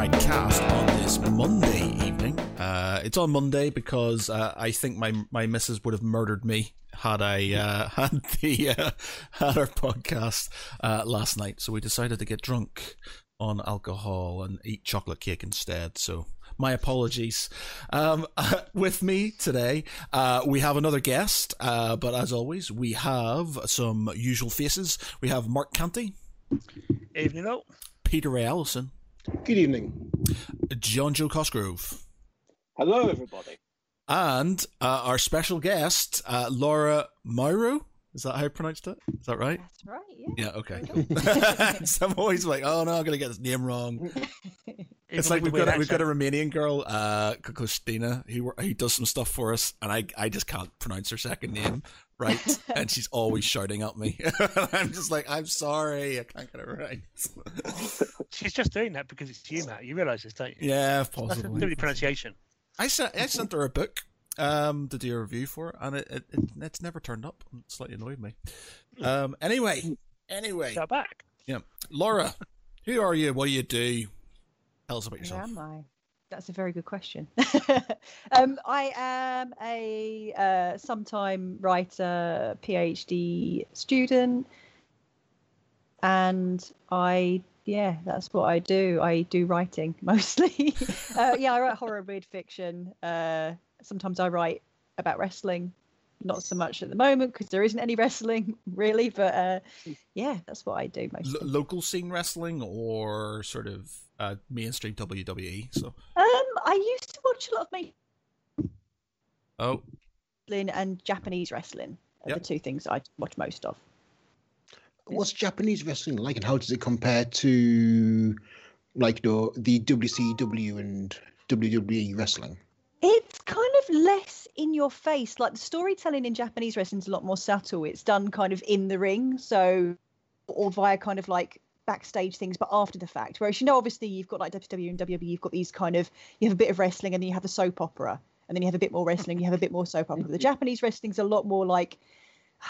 Pride cast on this Monday evening. It's on Monday because I think my missus would have murdered me had I had our podcast last night. So we decided to get drunk on alcohol and eat chocolate cake instead. So my apologies. With me today, we have another guest, but as always, we have some usual faces. We have Mark Canty. Evening out. Peter Ray Allison. Good evening. John Joe Cosgrove. Hello, everybody. And our special guest, Laura Mauro. Is that how you pronounced it? Is that right? That's right, yeah. Yeah, okay. So I'm always like, oh no, I'm going to get this name wrong. It's like we've got a Romanian girl, Cristina, who does some stuff for us, and I just can't pronounce her second name right, and she's always shouting at me. I'm just like, I'm sorry, I can't get it right. She's just doing that because it's you, Matt. You realise this, don't you? Yeah, possibly. That's the pronunciation. I sent her a book. To do a review for it, and it's never turned up. It slightly annoyed me. Anyway, go back. Yeah, Laura, who are you? What do you do? Tell us about yourself. Who am I? That's a very good question. I am a sometime writer, PhD student, and Yeah, that's what I do. I do writing mostly. I write horror and weird fiction. Sometimes I write about wrestling, not so much at the moment because there isn't any wrestling really, but that's what I do mostly. Local scene wrestling or sort of mainstream WWE? So I used to watch a lot of wrestling and Japanese wrestling are the two things I watch most of. What's Japanese wrestling like, and how does it compare to the WCW and WWE wrestling? It's kind of less in your face. Like the storytelling in Japanese wrestling is a lot more subtle. It's done kind of in the ring, so or via kind of like backstage things, but after the fact. Whereas obviously you've got like WWE and WWE, you've got these kind of you have a bit of wrestling and then you have the soap opera, and then you have a bit more wrestling, you have a bit more soap opera. The Japanese wrestling's a lot more like,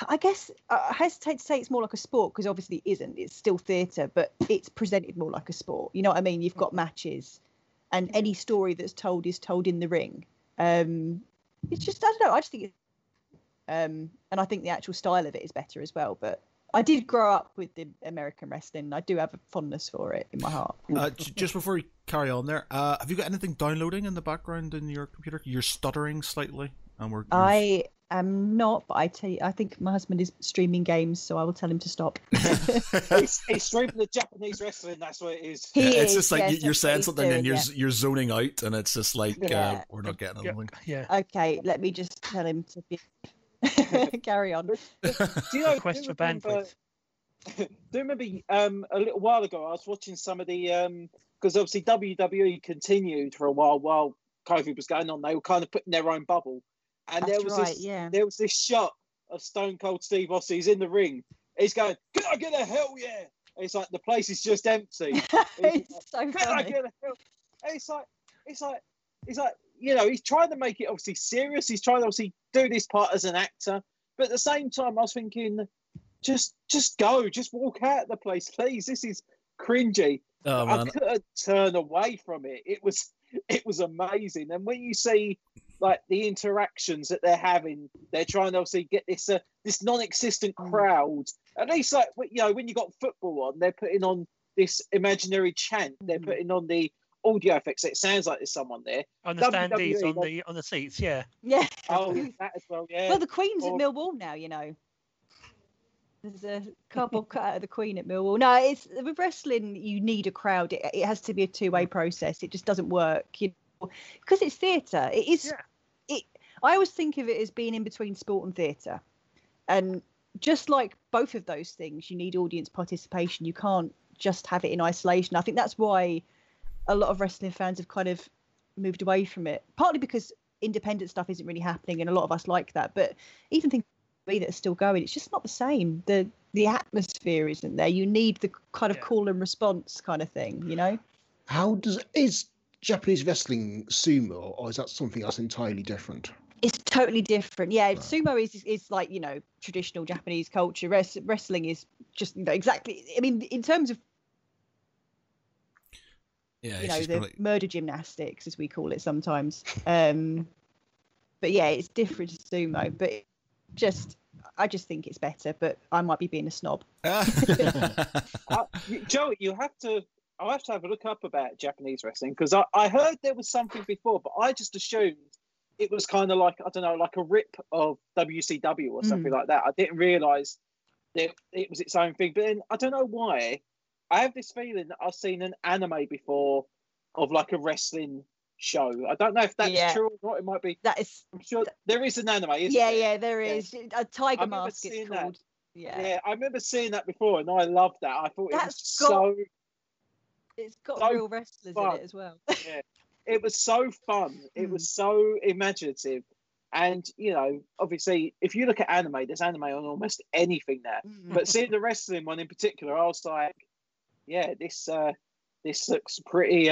I guess I hesitate to say it's more like a sport because obviously it isn't. It's still theatre, but it's presented more like a sport. You know what I mean? You've got matches. And any story that's told is told in the ring. It's just, I don't know, I just think it's... and I think the actual style of it is better as well. But I did grow up with the American wrestling. And I do have a fondness for it in my heart. Just before we carry on there, have you got anything downloading in the background in your computer? You're stuttering slightly. I am not, but I think my husband is streaming games, so I will tell him to stop. He's streaming the Japanese wrestling. That's what it is. It's just like you're saying something and you're zoning out, and it's just like we're not getting anything. Yeah. Okay, let me just tell him to carry on. Request for bandwidth. Do you remember a little while ago I was watching some of the because obviously WWE continued for a while COVID was going on. They were kind of putting their own bubble. And there was this shot of Stone Cold Steve Austin. He's in the ring. He's going, "Can I get a hell yeah?" And it's like the place is just empty. It's so funny. I get a hell? And it's like he's trying to make it obviously serious. He's trying to obviously do this part as an actor, but at the same time, I was thinking, just walk out of the place, please. This is cringy. Oh, I couldn't turn away from it. It was amazing. And when you see like the interactions that they're having, they're trying to obviously get this non-existent crowd. At least like when you got football on, they're putting on this imaginary chant. They're putting on the audio effects. It sounds like there's someone there on the standees, on the seats. Yeah, yeah. Oh, that as well. Yeah. Well, the Queen's at Millwall now. There's a cardboard cut out of the Queen at Millwall. No, it's with wrestling. You need a crowd. It has to be a two-way process. It just doesn't work, because it's theatre. It is. Yeah. I always think of it as being in between sport and theatre. And just like both of those things, you need audience participation. You can't just have it in isolation. I think that's why a lot of wrestling fans have kind of moved away from it, partly because independent stuff isn't really happening and a lot of us like that. But even things that are still going, it's just not the same. The atmosphere isn't there. You need the kind of call and response kind of thing, How is Japanese wrestling sumo, or is that something else entirely different? It's totally different. Yeah, right. Sumo is like, traditional Japanese culture. Wrestling is just exactly. I mean, in terms of Yeah, you know, the murder gymnastics, as we call it sometimes. But yeah, it's different to sumo, but I just think it's better. But I might be being a snob. Joey, I'll have to have a look up about Japanese wrestling, because I heard there was something before, but I just assumed it was kind of like, I don't know, like a rip of WCW or something like that. I didn't realise that it was its own thing. But then I don't know why. I have this feeling that I've seen an anime before of like a wrestling show. I don't know if that's true or not. It might be. That is, I'm sure there is an anime, isn't there? Yeah, there is. A Tiger Mask it's called. Yeah, I remember seeing that before, and I loved that. I thought it's got so real wrestlers fun. In it as well. Yeah. It was so fun. It was so imaginative. And, you know, obviously, if you look at anime, there's anime on almost anything now. But seeing the wrestling one in particular, I was like, yeah, this looks pretty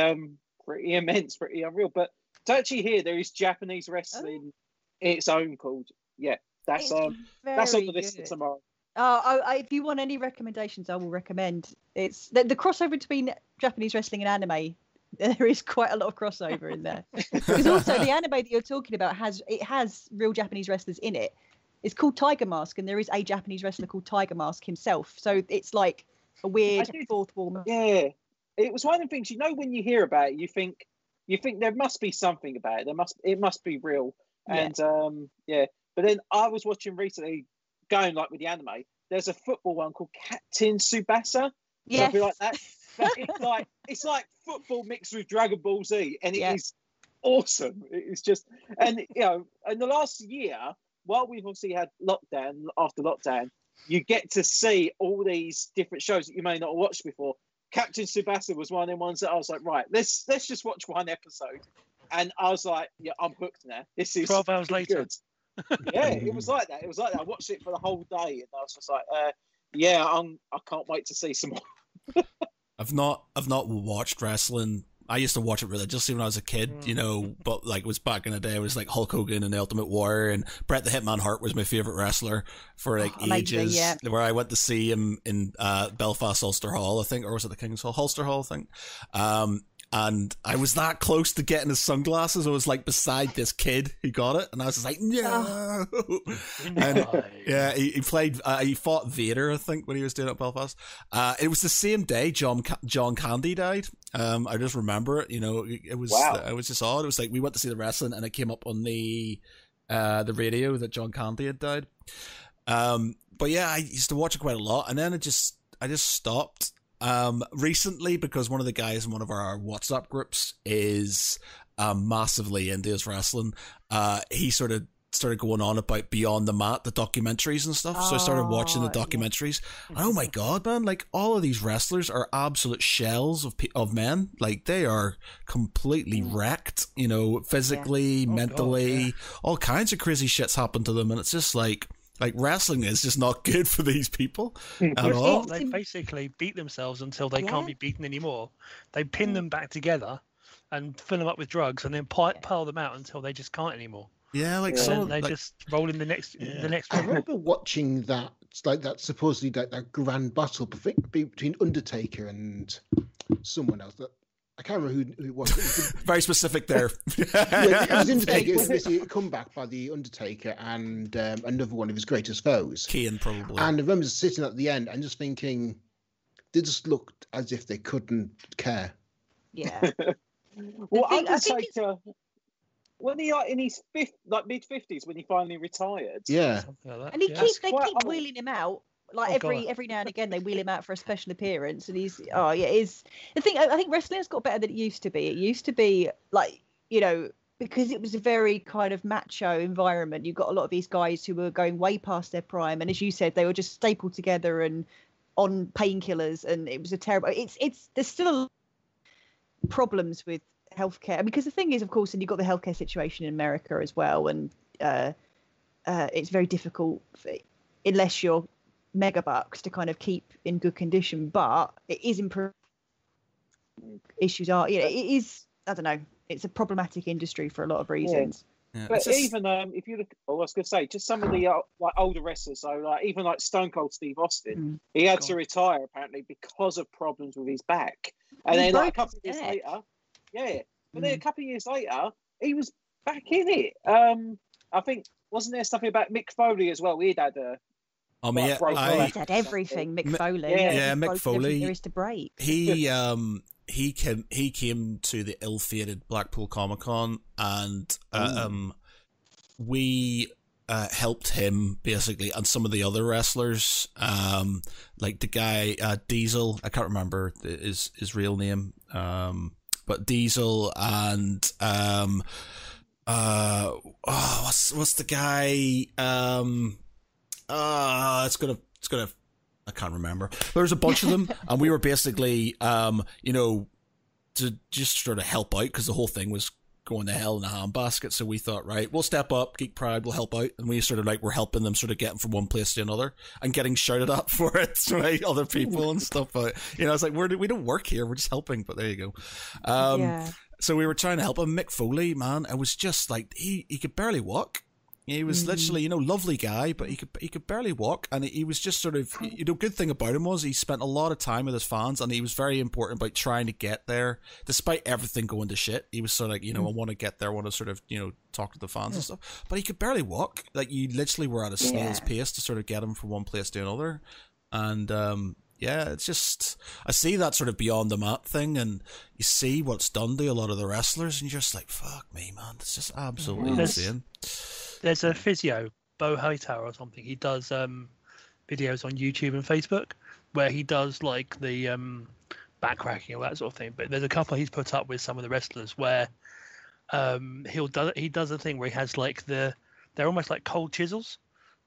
immense, pretty unreal. But to actually hear there is Japanese wrestling in its own called. Yeah, that's on the list for tomorrow. Oh, if you want any recommendations, I will recommend. It's the crossover between Japanese wrestling and anime. There is quite a lot of crossover in there. Because also the anime that you're talking about has real Japanese wrestlers in it. It's called Tiger Mask, and there is a Japanese wrestler called Tiger Mask himself. So it's like a weird fourth wall. Yeah, it was one of the things, you know, when you hear about it, you think there must be something about it. It must be real. And but then I was watching recently, going like with the anime, there's a football one called Captain Tsubasa. Yeah, something like that. But it's like football mixed with Dragon Ball Z, and it is awesome. It's just, and you know, in the last year, while we've obviously had lockdown after lockdown, you get to see all these different shows that you may not have watched before. Captain Tsubasa was one of the ones that I was like, right, let's just watch one episode, and I was like, yeah, I'm hooked now. This is 12 hours later. Yeah, it was like that. It was like that. I watched it for the whole day, and I was just like, I can't wait to see some more. I've not watched wrestling. I used to watch it religiously when I was a kid, you know, but like it was back in the day, it was like Hulk Hogan and the Ultimate Warrior, and Bret the Hitman Hart was my favorite wrestler for like ages. Where I went to see him in Belfast Ulster Hall, I think, or was it the King's Hall? Ulster Hall, I think. And I was that close to getting his sunglasses. I was like beside this kid who got it, and I was just like, no. And yeah, he fought Vader, I think, when he was doing it at Belfast. It was the same day John Candy died. I just remember it. You know, it was it was just odd. It was like we went to see the wrestling, and it came up on the radio that John Candy had died. But yeah, I used to watch it quite a lot, and then I just stopped. Recently, because one of the guys in one of our WhatsApp groups is massively into his wrestling, he sort of started going on about Beyond the Mat, the documentaries and stuff. So I started watching the documentaries. And, oh my God, man, like all of these wrestlers are absolute shells of men. Like they are completely wrecked, you know, physically, mentally, all kinds of crazy shit's happened to them. And it's just like wrestling is just not good for these people at all. They basically beat themselves until they can't be beaten anymore. They pin them back together and fill them up with drugs, and then pile them out until they just can't anymore. Yeah, like so they just roll in the next. I remember watching that, like that supposedly that grand battle between Undertaker and someone else that. I can't remember who it was. Very specific there. It was Undertaker. It was basically a comeback by the Undertaker and another one of his greatest foes. Keane, probably. And I remember sitting at the end and just thinking, they just looked as if they couldn't care. Yeah. Well, when he in his mid-50s, when he finally retired. Yeah. Like that. And they keep wheeling him out. Like every now and again, they wheel him out for a special appearance, and he's the thing. I think wrestling has got better than it used to be. It used to be like, you know, because it was a very kind of macho environment. You got a lot of these guys who were going way past their prime, and as you said, they were just stapled together and on painkillers, and it was a terrible. There's still a lot of problems with healthcare. I mean, because the thing is, of course, and you've got the healthcare situation in America as well, and it's very difficult unless you're megabucks to kind of keep in good condition, but it is improved. Issues are, you know, it is. I don't know. It's a problematic industry for a lot of reasons. Yeah. But even if you look, I was going to say, just some of the like older wrestlers. So like even like Stone Cold Steve Austin, he had to retire apparently because of problems with his back. And then like, a couple of years later, then a couple of years later, he was back in it. I think wasn't there something about Mick Foley as well? He'd had a. I mean, he'd had everything. Mick Foley. Mick Foley. There is to break. He came to the ill-fated Blackpool Comic Con, and we helped him basically, and some of the other wrestlers, like the guy Diesel. I can't remember his real name, but Diesel and what's the guy? I can't remember. There's a bunch of them, and we were basically, to just sort of help out because the whole thing was going to hell in a handbasket. So we thought, right, we'll step up, Geek Pride will help out, and we sort of like we're helping them sort of getting from one place to another and getting shouted at for it by other people and stuff. But it's like we don't work here, we're just helping. But there you go. So we were trying to help him. Mick Foley, man, it was just like he could barely walk. He was literally, lovely guy, but he could barely walk, and he was just sort of, good thing about him was he spent a lot of time with his fans, and he was very important about trying to get there, despite everything going to shit. He was sort of like, I want to get there, I want to sort of, talk to the fans and stuff, but he could barely walk. Like, you literally were at a snail's pace to sort of get him from one place to another, and it's just, I see that sort of beyond the mat thing, and you see what's done to a lot of the wrestlers, and you're just like, fuck me, man, it's just absolutely insane. There's a physio, Bo Hightower or something. He does videos on YouTube and Facebook where he does like the back cracking and all that sort of thing. But there's a couple he's put up with some of the wrestlers where he does a thing where he has like they're almost like cold chisels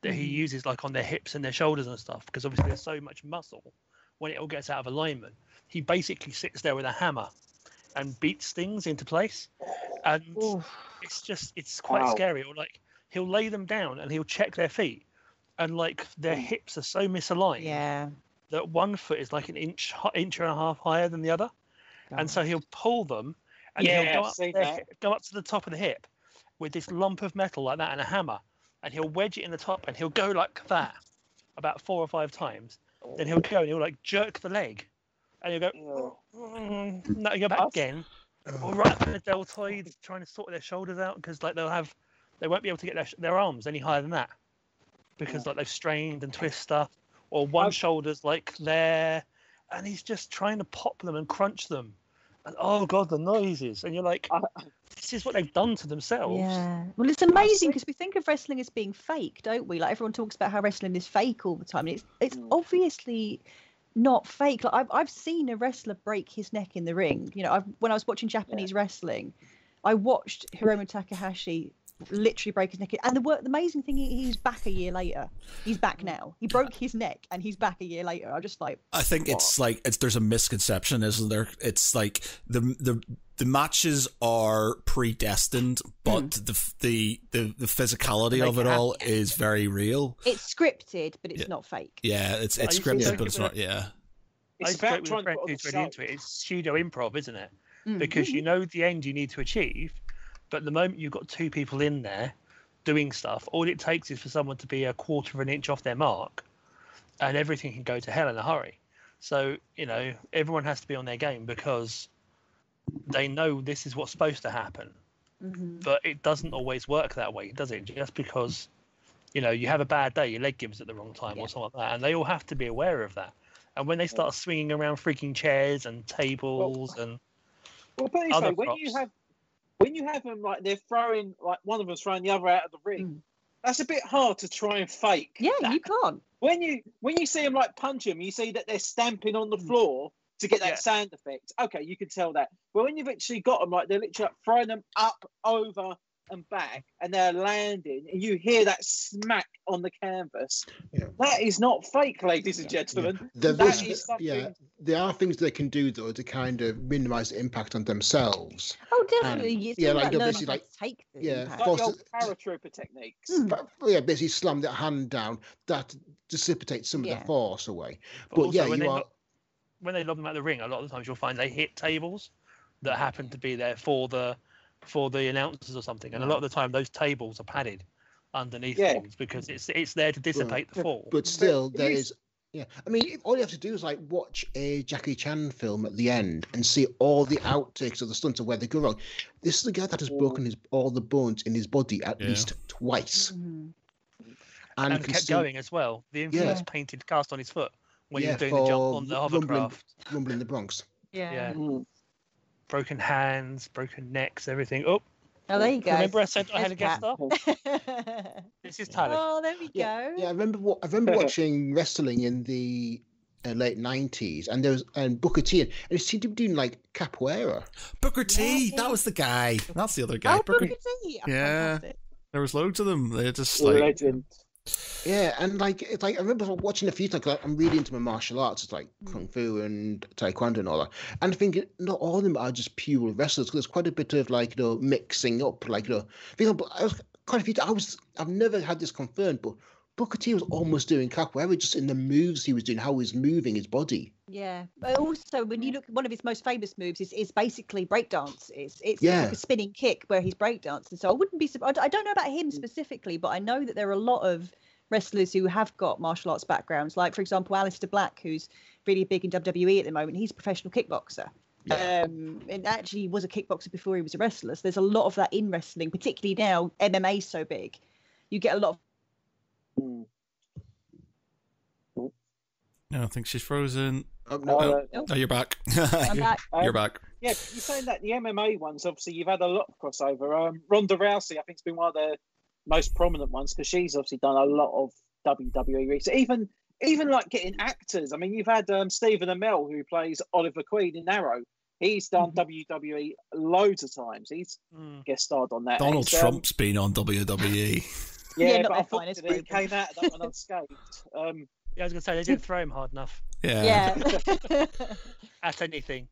that he uses like on their hips and their shoulders and stuff, because obviously there's so much muscle when it all gets out of alignment. He basically sits there with a hammer and beats things into place, and it's just quite scary. Or like, he'll lay them down and he'll check their feet, and like their hips are so misaligned that one foot is like an inch and a half higher than the other. Gosh. And so he'll pull them, and he'll go up to the top of the hip with this lump of metal like that and a hammer, and he'll wedge it in the top, and he'll go like that about 4 or 5 times. Then he'll go and he'll like jerk the leg, and he'll go, no, you go back again. Or right up in the deltoid, trying to sort their shoulders out, because like they won't be able to get their arms any higher than that, because like they've strained and twist stuff, or one shoulder's like there, and he's just trying to pop them and crunch them, and oh god, the noises, and you're like, this is what they've done to themselves. Yeah, well, it's amazing because we think of wrestling as being fake, don't we? Like, everyone talks about how wrestling is fake all the time, and it's obviously not fake. Like, I've seen a wrestler break his neck in the ring. When I was watching Japanese wrestling, I watched Hiromu Takahashi literally break his neck. And the amazing thing, he's back a year later. He's back now. He broke his neck and he's back a year later. I'm just like, I think it's like there's a misconception, isn't there? It's like the matches are predestined, but the physicality of it all is very real. It's scripted, but it's not fake. Yeah, it's scripted, but it's not. Yeah, it's about trying to get into it. It's pseudo improv, isn't it? Mm-hmm. Because you know the end you need to achieve, but the moment you've got two people in there doing stuff, all it takes is for someone to be a quarter of an inch off their mark, and everything can go to hell in a hurry. So everyone has to be on their game, because they know this is what's supposed to happen, but it doesn't always work that way, does it? Just because you have a bad day, your leg gives at the wrong time or something like that, and they all have to be aware of that. And when they start swinging around freaking chairs and tables and when you have them, like they're throwing, like one of them's throwing the other out of the ring, that's a bit hard to try and fake. Yeah, that. You can't. When you see them like punch them, you see that they're stamping on the floor to get that sound effect. Okay, you can tell that. But when you've actually got them, like they're literally like throwing them up, over, and back, and they're landing, and you hear that smack on the canvas. Yeah. That is not fake, ladies and gentlemen. Yeah. There are things they can do though to kind of minimise the impact on themselves. Oh, definitely. Take the impact. Like your paratrooper techniques. But, basically slam their hand down. That dissipates some of the force away. When they lob them out the ring, a lot of the times you'll find they hit tables that happen to be there for the announcers or something, and a lot of the time those tables are padded underneath things, because it's there to dissipate the fall. But still, there is Yeah, I mean, all you have to do is like watch a Jackie Chan film at the end and see all the outtakes of the stunts of where they go wrong. This is the guy that has broken all the bones in his body at least twice, and kept going as well. The infamous painted cast on his foot when he was doing the jump on the hovercraft, Rumbling the Bronx. Broken hands, broken necks, everything. Oh, there you go. Remember, I said I had a guest star. This is Tyler. Oh, there we go. Yeah, I remember watching wrestling in the late 90s, and there was Booker T, and he seemed to be doing like capoeira. Booker T, that was the guy. That's the other guy. Oh, Booker T. Yeah, there was loads of them. They're just like legend. Yeah, and like it's like I remember watching a few times. Like, I'm really into my martial arts, it's like kung fu and taekwondo and all that. And thinking not all of them are just pure wrestlers, because there's quite a bit of like mixing up. Like for example, I've never had this confirmed, but Booker T was almost doing capoeira just in the moves he was doing, how he was moving his body. Yeah, but also when you look, one of his most famous moves is basically breakdance. It's like a spinning kick where he's breakdancing. So I wouldn't be surprised. I don't know about him specifically, but I know that there are a lot of wrestlers who have got martial arts backgrounds. Like, for example, Alistair Black, who's really big in WWE at the moment. He's a professional kickboxer. Yeah. And actually was a kickboxer before he was a wrestler. So there's a lot of that in wrestling, particularly now MMA's so big. You get a lot of... No, I think she's frozen. No, you're back. I'm back. You're back. Yeah, you're saying that the MMA ones, obviously, you've had a lot of crossover. Ronda Rousey, I think, has been one of the most prominent ones, because she's obviously done a lot of WWE research. Even like getting actors. I mean, you've had Stephen Amell, who plays Oliver Queen in Arrow. He's done WWE loads of times. He's guest starred on that. Donald Trump's been on WWE. Yeah, but unfortunately, he came out of that one unscathed. Yeah, I was going to say, they didn't throw him hard enough. Yeah. At anything.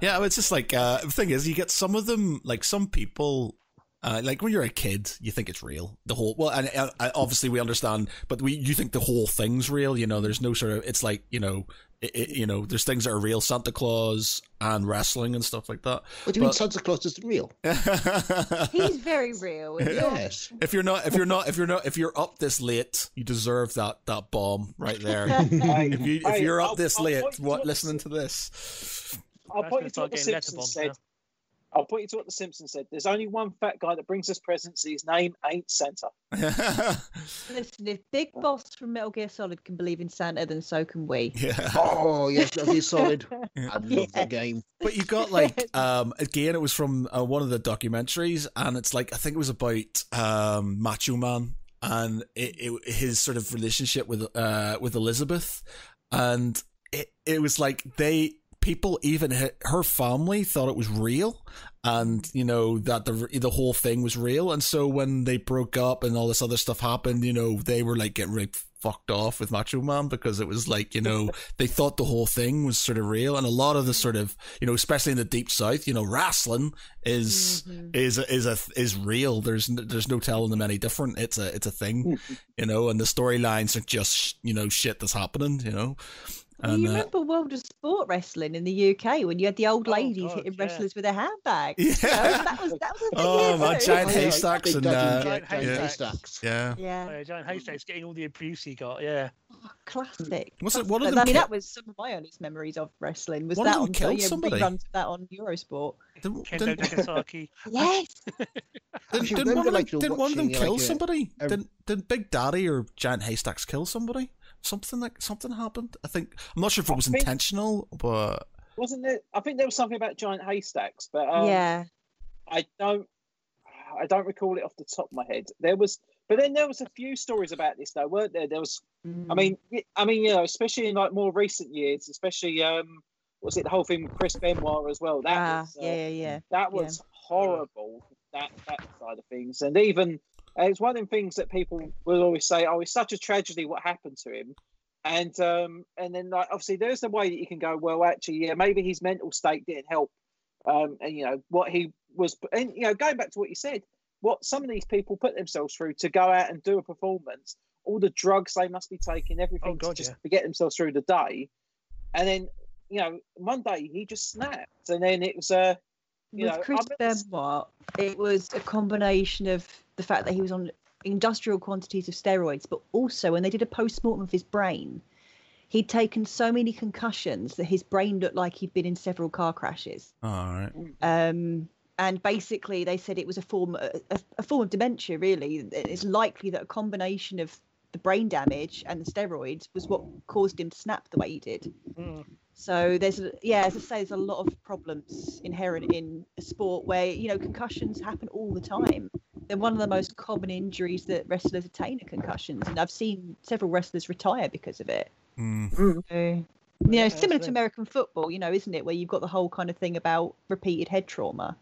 Yeah, it's just like, the thing is, you get some of them, like some people, like when you're a kid, you think it's real. The whole, well, and obviously we understand, but you think the whole thing's real, there's no sort of, it's like, there's things that are real, Santa Claus and wrestling and stuff like that. What do you mean Santa Claus isn't real? He's very real. Yes. If you're up this late, you deserve that bomb right there. If you're up this late, listening to this? I'll point you to what The Simpsons said. There's only one fat guy that brings us presents. His name ain't Santa. Listen, if Big Boss from Metal Gear Solid can believe in Santa, then so can we. Yeah. Oh, yes, Metal Gear Solid. I love that game. But you got like, again, it was from one of the documentaries, and it's like, I think it was about Macho Man and his sort of relationship with Elizabeth. And it was like people, even her family, thought it was real, and that the whole thing was real. And so when they broke up and all this other stuff happened, they were like getting really fucked off with Macho Man, because it was like they thought the whole thing was sort of real. And a lot of the sort of especially in the Deep South, wrestling is real. There's no telling them any different. It's a thing, and the storylines are just shit that's happening. And you remember World of Sport wrestling in the UK when you had the old ladies hitting wrestlers with their handbags? Yeah. That was a thing. Oh, my Giant Haystacks and Giant Haystacks. Yeah. Yeah. Giant Haystacks getting all the abuse he got. Yeah. Oh, classic. That was some of my earliest memories of wrestling. Was one that on killed somebody? Reruns of that on Eurosport. Kendo Nagasaki. Yes. Didn't one of them kill somebody? Didn't Big Daddy or Giant Haystacks kill somebody? Something happened. I think I'm not sure if it was intentional, but wasn't there? I think there was something about Giant Haystacks, but I don't recall it off the top of my head. There was a few stories about this though, weren't there? There was, I mean, especially in like more recent years, especially the whole thing with Chris Benoit as well. That was, that was horrible. That side of things, and even. It's one of the things that people will always say, oh, it's such a tragedy what happened to him. And then, like, obviously, there's the way that you can go, well, actually, yeah, maybe his mental state didn't help. And, what he was... And, going back to what you said, what some of these people put themselves through to go out and do a performance, all the drugs they must be taking, everything to get themselves through the day. And then, one day he just snapped. And then it was... With Chris Benoit, it was a combination of the fact that he was on industrial quantities of steroids, but also when they did a post-mortem of his brain, he'd taken so many concussions that his brain looked like he'd been in several car crashes. Oh, all right. And basically they said it was a form of dementia, really. It's likely that a combination of the brain damage and the steroids was what caused him to snap the way he did. Mm. So as I say, there's a lot of problems inherent in a sport where, you know, concussions happen all the time. They're one of the most common injuries that wrestlers attain are concussions, and I've seen several wrestlers retire because of it. Mm. So, similar to American football, you know, isn't it, where you've got the whole kind of thing about repeated head trauma.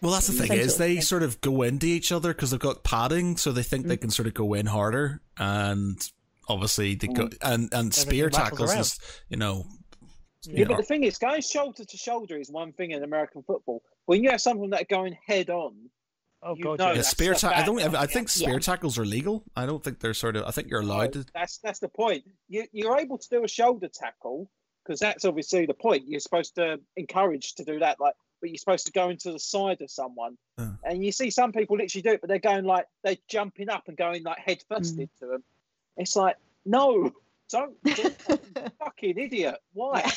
Well, that's the thing is they sort of go into each other because they've got padding, so they think they can sort of go in harder, and obviously they go and spear tackles, and, you know. Yeah, but the thing is, going shoulder to shoulder is one thing in American football. When you have someone that are going head on, spear tackle. I think spear tackles are legal. I don't think they're sort of. I think you're allowed to. That's the point. You're able to do a shoulder tackle because that's obviously the point. You're supposed to encourage to do that, like. But you're supposed to go into the side of someone. And you see some people literally do it, but they're going like, they're jumping up and going like head first into them. It's like, no, don't do it. Fucking idiot. Why?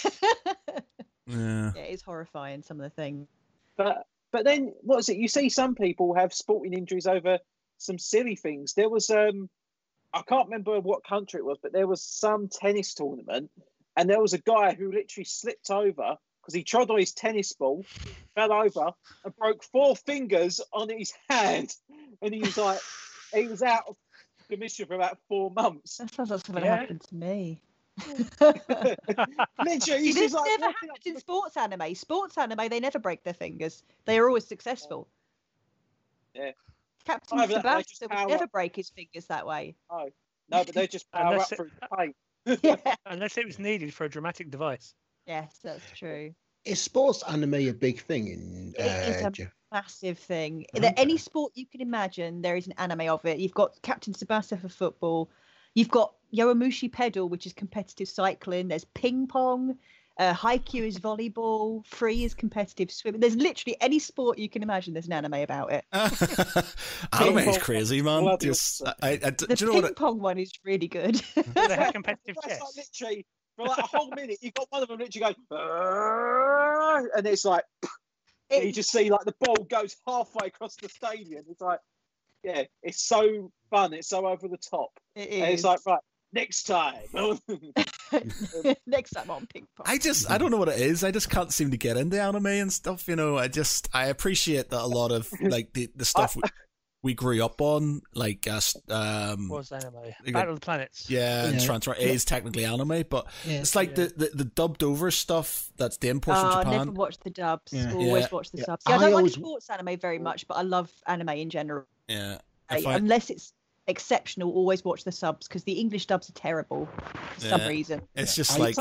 Yeah. Yeah, it's horrifying, some of the things. But then, what is it? You see some people have sporting injuries over some silly things. There was, I can't remember what country it was, but there was some tennis tournament and there was a guy who literally slipped over because he trod on his tennis ball, fell over, and broke 4 fingers on his hand. And he was like, he was out of commission for about 4 months. That sounds like something happened to me. Literally, see, this never happens in sports anime. Sports anime, they never break their fingers. They are always successful. Yeah. Captain Tsubasa would never break his fingers that way. Oh, no, but they just power up through pain. Yeah. Unless it was needed for a dramatic device. Yes, that's true. Is sports anime a big thing in Japan? It's a massive thing. Okay. Any sport you can imagine, there is an anime of it. You've got Captain Tsubasa for football. You've got Yowamushi Pedal, which is competitive cycling. There's ping pong. Haikyuu is volleyball. Free is competitive swimming. There's literally any sport you can imagine, there's an anime about it. Anime is crazy, man. The ping pong one is really good. Competitive chess. For like a whole minute, you've got one of them literally going, and it's like, and you just see like the ball goes halfway across the stadium. It's like, yeah, it's so fun. It's so over the top. It is. And it's like, right, next time. Next time on ping pong. I don't know what it is. I just can't seem to get into anime and stuff. You know, I appreciate that a lot of like the stuff. We grew up on, like, what's anime? Battle of the Planets. Yeah, and Transformers is technically anime, but it's like the dubbed over stuff that's the imports from Japan. I never watched the dubs. Yeah. Always watch the subs. Yeah, I don't like sports anime very much, but I love anime in general. Yeah, unless it's exceptional, always watch the subs because the English dubs are terrible for some reason. It's just like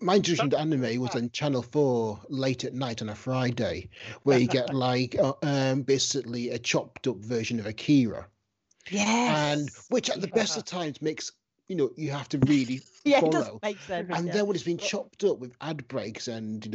my introduction to anime was on Channel 4 late at night on a Friday, where you get like basically a chopped up version of Akira. Yes, and which at the best of times makes you have to really follow. It doesn't make sense. And then when it's been chopped up with ad breaks and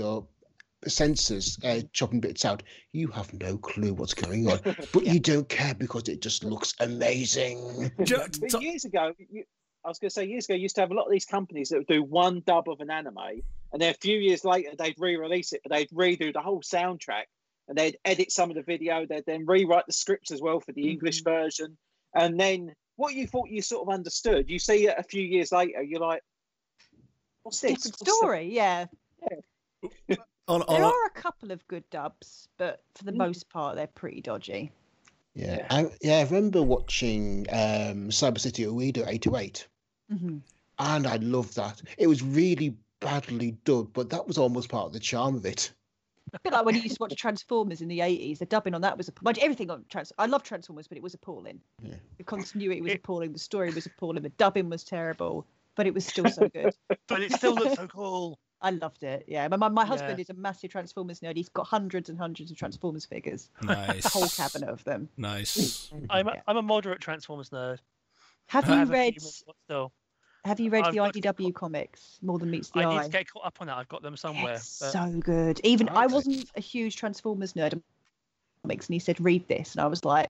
censors chopping bits out, you have no clue what's going on, but you don't care because it just looks amazing. But years ago you used to have a lot of these companies that would do one dub of an anime, and then a few years later they'd re-release it, but they'd redo the whole soundtrack and they'd edit some of the video, they'd then rewrite the scripts as well for the English version, and then what you thought you sort of understood, you see it a few years later, you're like, what's this? Different story. Yeah. There are a couple of good dubs, but for the most part, they're pretty dodgy. Yeah, I remember watching Cyber City Uedo 808, and I loved that. It was really badly dubbed, but that was almost part of the charm of it. A bit like when you used to watch Transformers in the 80s, the dubbing on that was appalling. Everything on I love Transformers, but it was appalling. Yeah. The continuity was appalling, the story was appalling, the dubbing was terrible, but it was still so good. But it still looked so cool. I loved it. Yeah, my husband is a massive Transformers nerd. He's got hundreds and hundreds of Transformers figures. Nice, a whole cabinet of them. Nice. I'm a moderate Transformers nerd. Have you read the IDW comics, More Than Meets the Eye? I need to get caught up on that. I've got them somewhere. So good. Even I wasn't a huge Transformers nerd. And he said, "Read this," and I was like,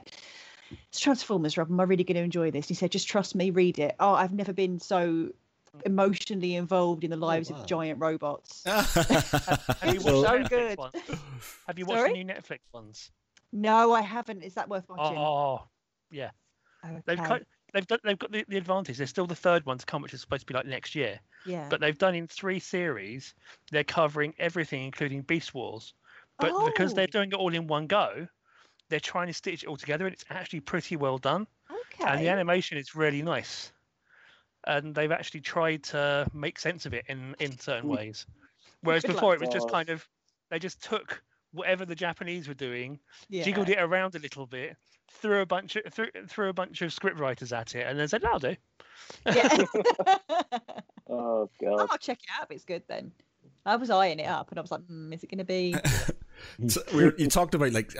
it's Transformers, Rob. Am I really going to enjoy this? And he said, just trust me, read it. Oh, I've never been so emotionally involved in the lives of giant robots. Have you watched so good. Have you watched the new Netflix ones? No, I haven't. Is that worth watching? Oh, yeah. Okay. They've got the advantage. There's still the third one to come, which is supposed to be like next year. Yeah. But they've done in 3 series. They're covering everything, including Beast Wars. But because they're doing it all in one go, they're trying to stitch it all together, and it's actually pretty well done. Okay. And the animation is really nice. And they've actually tried to make sense of it in certain ways. Whereas before, it was just kind of, they just took whatever the Japanese were doing, jiggled it around a little bit, threw a bunch of script writers at it, and then said, that'll do. Yeah. Oh, God. I'll check it out if it's good then. I was eyeing it up, and I was like, is it going to be... So you talked about like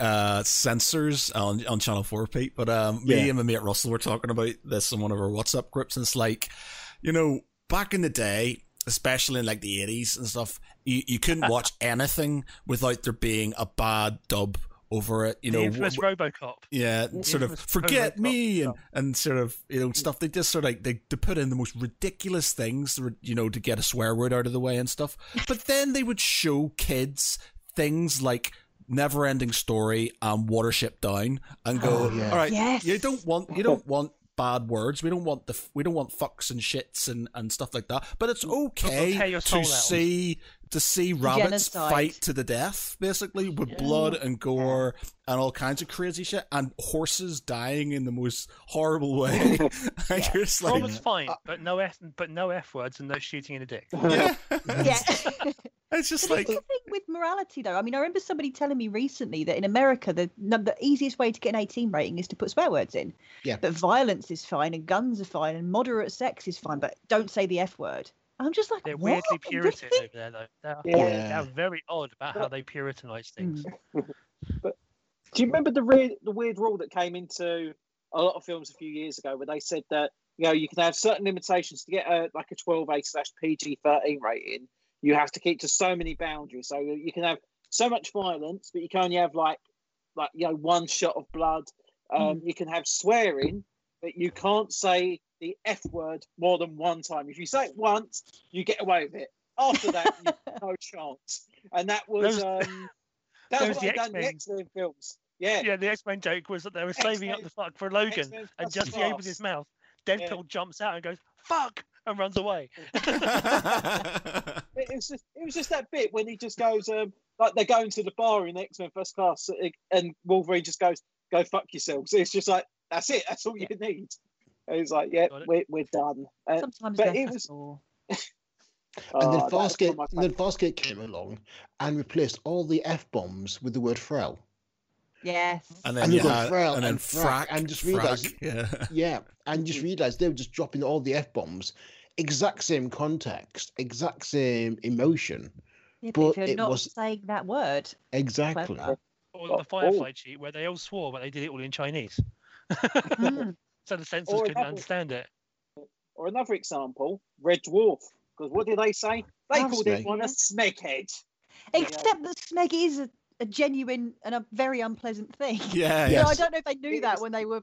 censors on Channel 4, Pete, but me and my mate Russell were talking about this in one of our WhatsApp groups, and it's like, you know, back in the day, especially in like the 80s and stuff, you couldn't watch anything without there being a bad dub over it, you know, the infamous RoboCop. Yeah, sort of forget me and sort of, you know, stuff. They just sort of like they put in the most ridiculous things, you know, to get a swear word out of the way and stuff. But then they would show kids things like Neverending Story and Watership Down, and go, all right, you don't want bad words. We don't want fucks and shits and stuff like that. But it's okay to see rabbits fight to the death, basically, with blood and gore and all kinds of crazy shit, and horses dying in the most horrible way. It's like, fine, but no F words and no shooting in a dick. Yeah. It's just like the thing with morality, though. I mean, I remember somebody telling me recently that in America, the easiest way to get an 18 rating is to put swear words in. Yeah. But violence is fine, and guns are fine, and moderate sex is fine, but don't say the F word. I'm just like, they're weirdly Puritan over there, though. They're very odd about how they Puritanise things. But do you remember the weird rule that came into a lot of films a few years ago, where they said that, you know, you can have certain limitations to get a 12A/PG-13 rating. You have to keep to so many boundaries. So you can have so much violence, but you can only have like you know, one shot of blood. You can have swearing, but you can't say the F word more than one time. If you say it once, you get away with it. After that, you have no chance. And that was that was the X-Men films. Yeah. Yeah, the X-Men joke was that they were saving up the fuck for Logan, and just the ape with his mouth. Deadpool jumps out and goes, fuck! And runs away. it was just that bit when he just goes, like they're going to the bar in X-Men First Class, and Wolverine just goes, "Go fuck yourselves." So it's just like, that's it. That's all you need. And he's like, "Yeah, we're done." Sometimes, but it was. And then Farscape came along and replaced all the F-bombs with the word "frel." Yes. And then frack. And just realised, they were just dropping all the F-bombs. Exact same context, exact same emotion. Yeah, but if you're not saying that word. Exactly. Or the Firefly cheat, where they all swore, but they did it all in Chinese. So the censors couldn't understand it. Or another example, Red Dwarf. Because what did they say? They called it one a smeghead. Except that smeg is a genuine and a very unpleasant thing. Yeah, yeah. So I don't know if they knew that when they chose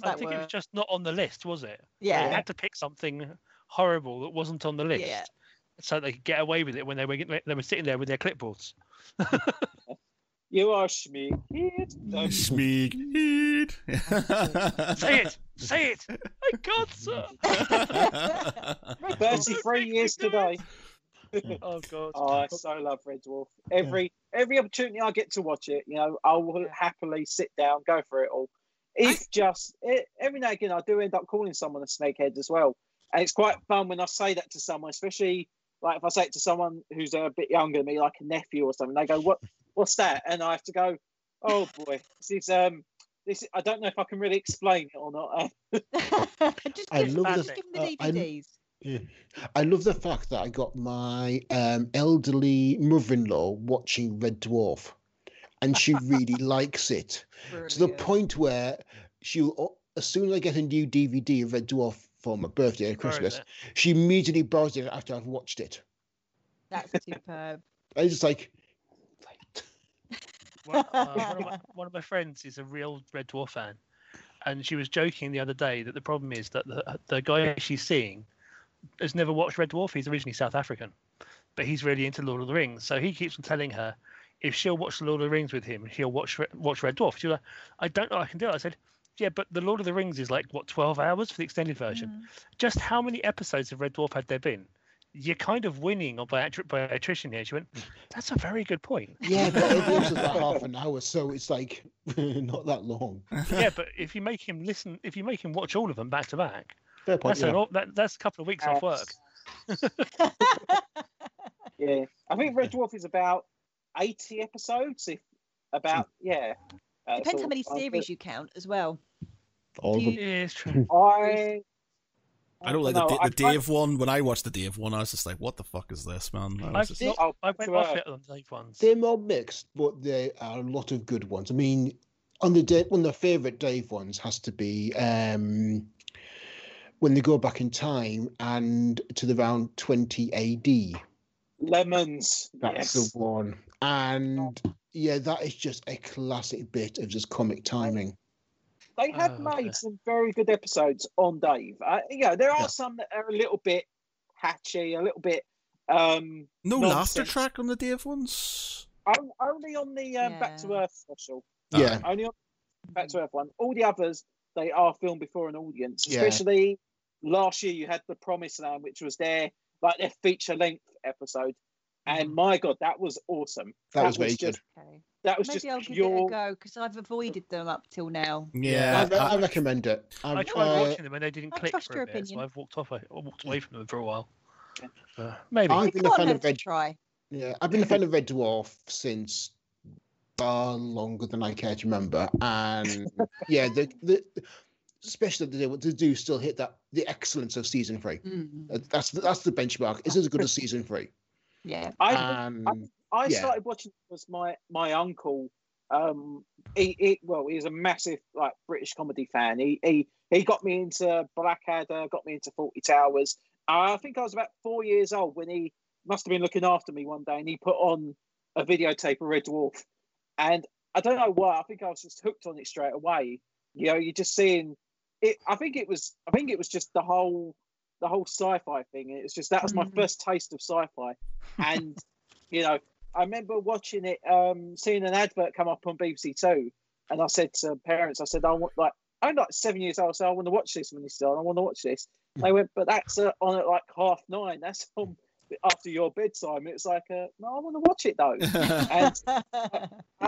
that word. I think it was just not on the list, was it? Yeah. They had to pick something horrible that wasn't on the list, so they could get away with it when they were sitting there with their clipboards. You are schmeegheed. No. Schmeegheed. Say it. I can't, sir. 33 years today. Oh, God. Oh, I so love Red Dwarf. Every opportunity I get to watch it, you know, I will happily sit down, go for it all. Every now and again, I do end up calling someone a snakehead as well. And it's quite fun when I say that to someone, especially like if I say it to someone who's a bit younger than me, like a nephew or something. They go, "What's that?" And I have to go, "Oh boy, this is, I don't know if I can really explain it or not." Just give them the DVDs. I love the fact that I got my elderly mother-in-law watching Red Dwarf, and she really likes it. Brilliant. To the point where she'll, as soon as I get a new DVD of Red Dwarf for my birthday and Christmas, she immediately borrows it after I've watched it. That's superb. I was just like... one of my friends is a real Red Dwarf fan, and she was joking the other day that the problem is that the guy she's seeing has never watched Red Dwarf. He's originally South African, but he's really into Lord of the Rings. So he keeps on telling her if she'll watch the Lord of the Rings with him, he'll watch Red Dwarf. She's like, I don't know, I can do it. I said, yeah, but the Lord of the Rings is like, what, 12 hours for the extended version? Just how many episodes of Red Dwarf had there been? You're kind of winning by attrition here. She went, that's a very good point. Yeah, but it was about half an hour, so it's like not that long. Yeah, but if you make him listen, if you make him watch all of them back to back, fair point, that's a couple of weeks off work. Yeah, I think Red Dwarf is about 80 episodes. Depends how many series you count as well. All of them. Yeah, it's true. I don't like the Dave one. When I watched the Dave one, I was just like, what the fuck is this, man? I went off it on Dave ones. They're more mixed, but there are a lot of good ones. I mean, one of the favourite Dave ones has to be when they go back in time and to the round 20 AD. Lemons. That's the one. And yeah, that is just a classic bit of just comic timing. They have made some very good episodes on Dave. There are some that are a little bit hatchy, a little bit... no laughter track on the Dave ones? Only on the Back to Earth special. Yeah. Only on the Back to Earth one. All the others, they are filmed before an audience. Especially last year you had The Promised Land, which was their feature-length episode. And my God, that was awesome. That was very good. That was maybe I'll give it a go because I've avoided them up till now. Yeah, I recommend it. I tried watching them and they didn't click for a bit, so I've walked away from them for a while. Maybe I've been a fan of Red Dwarf. Yeah, I've been a fan of Red Dwarf since far longer than I care to remember, and yeah, especially they do still hit the excellence of season 3. That's the benchmark. It's as good as season 3. Yeah, I started watching because my uncle, he's a massive like British comedy fan. He got me into Blackadder, got me into 40 Towers. I think I was about 4 years old when he must have been looking after me one day, and he put on a videotape of Red Dwarf. And I don't know why. I think I was just hooked on it straight away. You know, you're just seeing it. I think it was just the whole sci-fi thing. It was just that was my first taste of sci-fi, and you know, I remember watching it, seeing an advert come up on BBC Two, and I said to parents, I said, I'm like 7 years old, so I want to watch this when it's on. I want to watch this. And they went, but that's on at like 9:30. That's on after your bedtime. It's like, no, I want to watch it though. and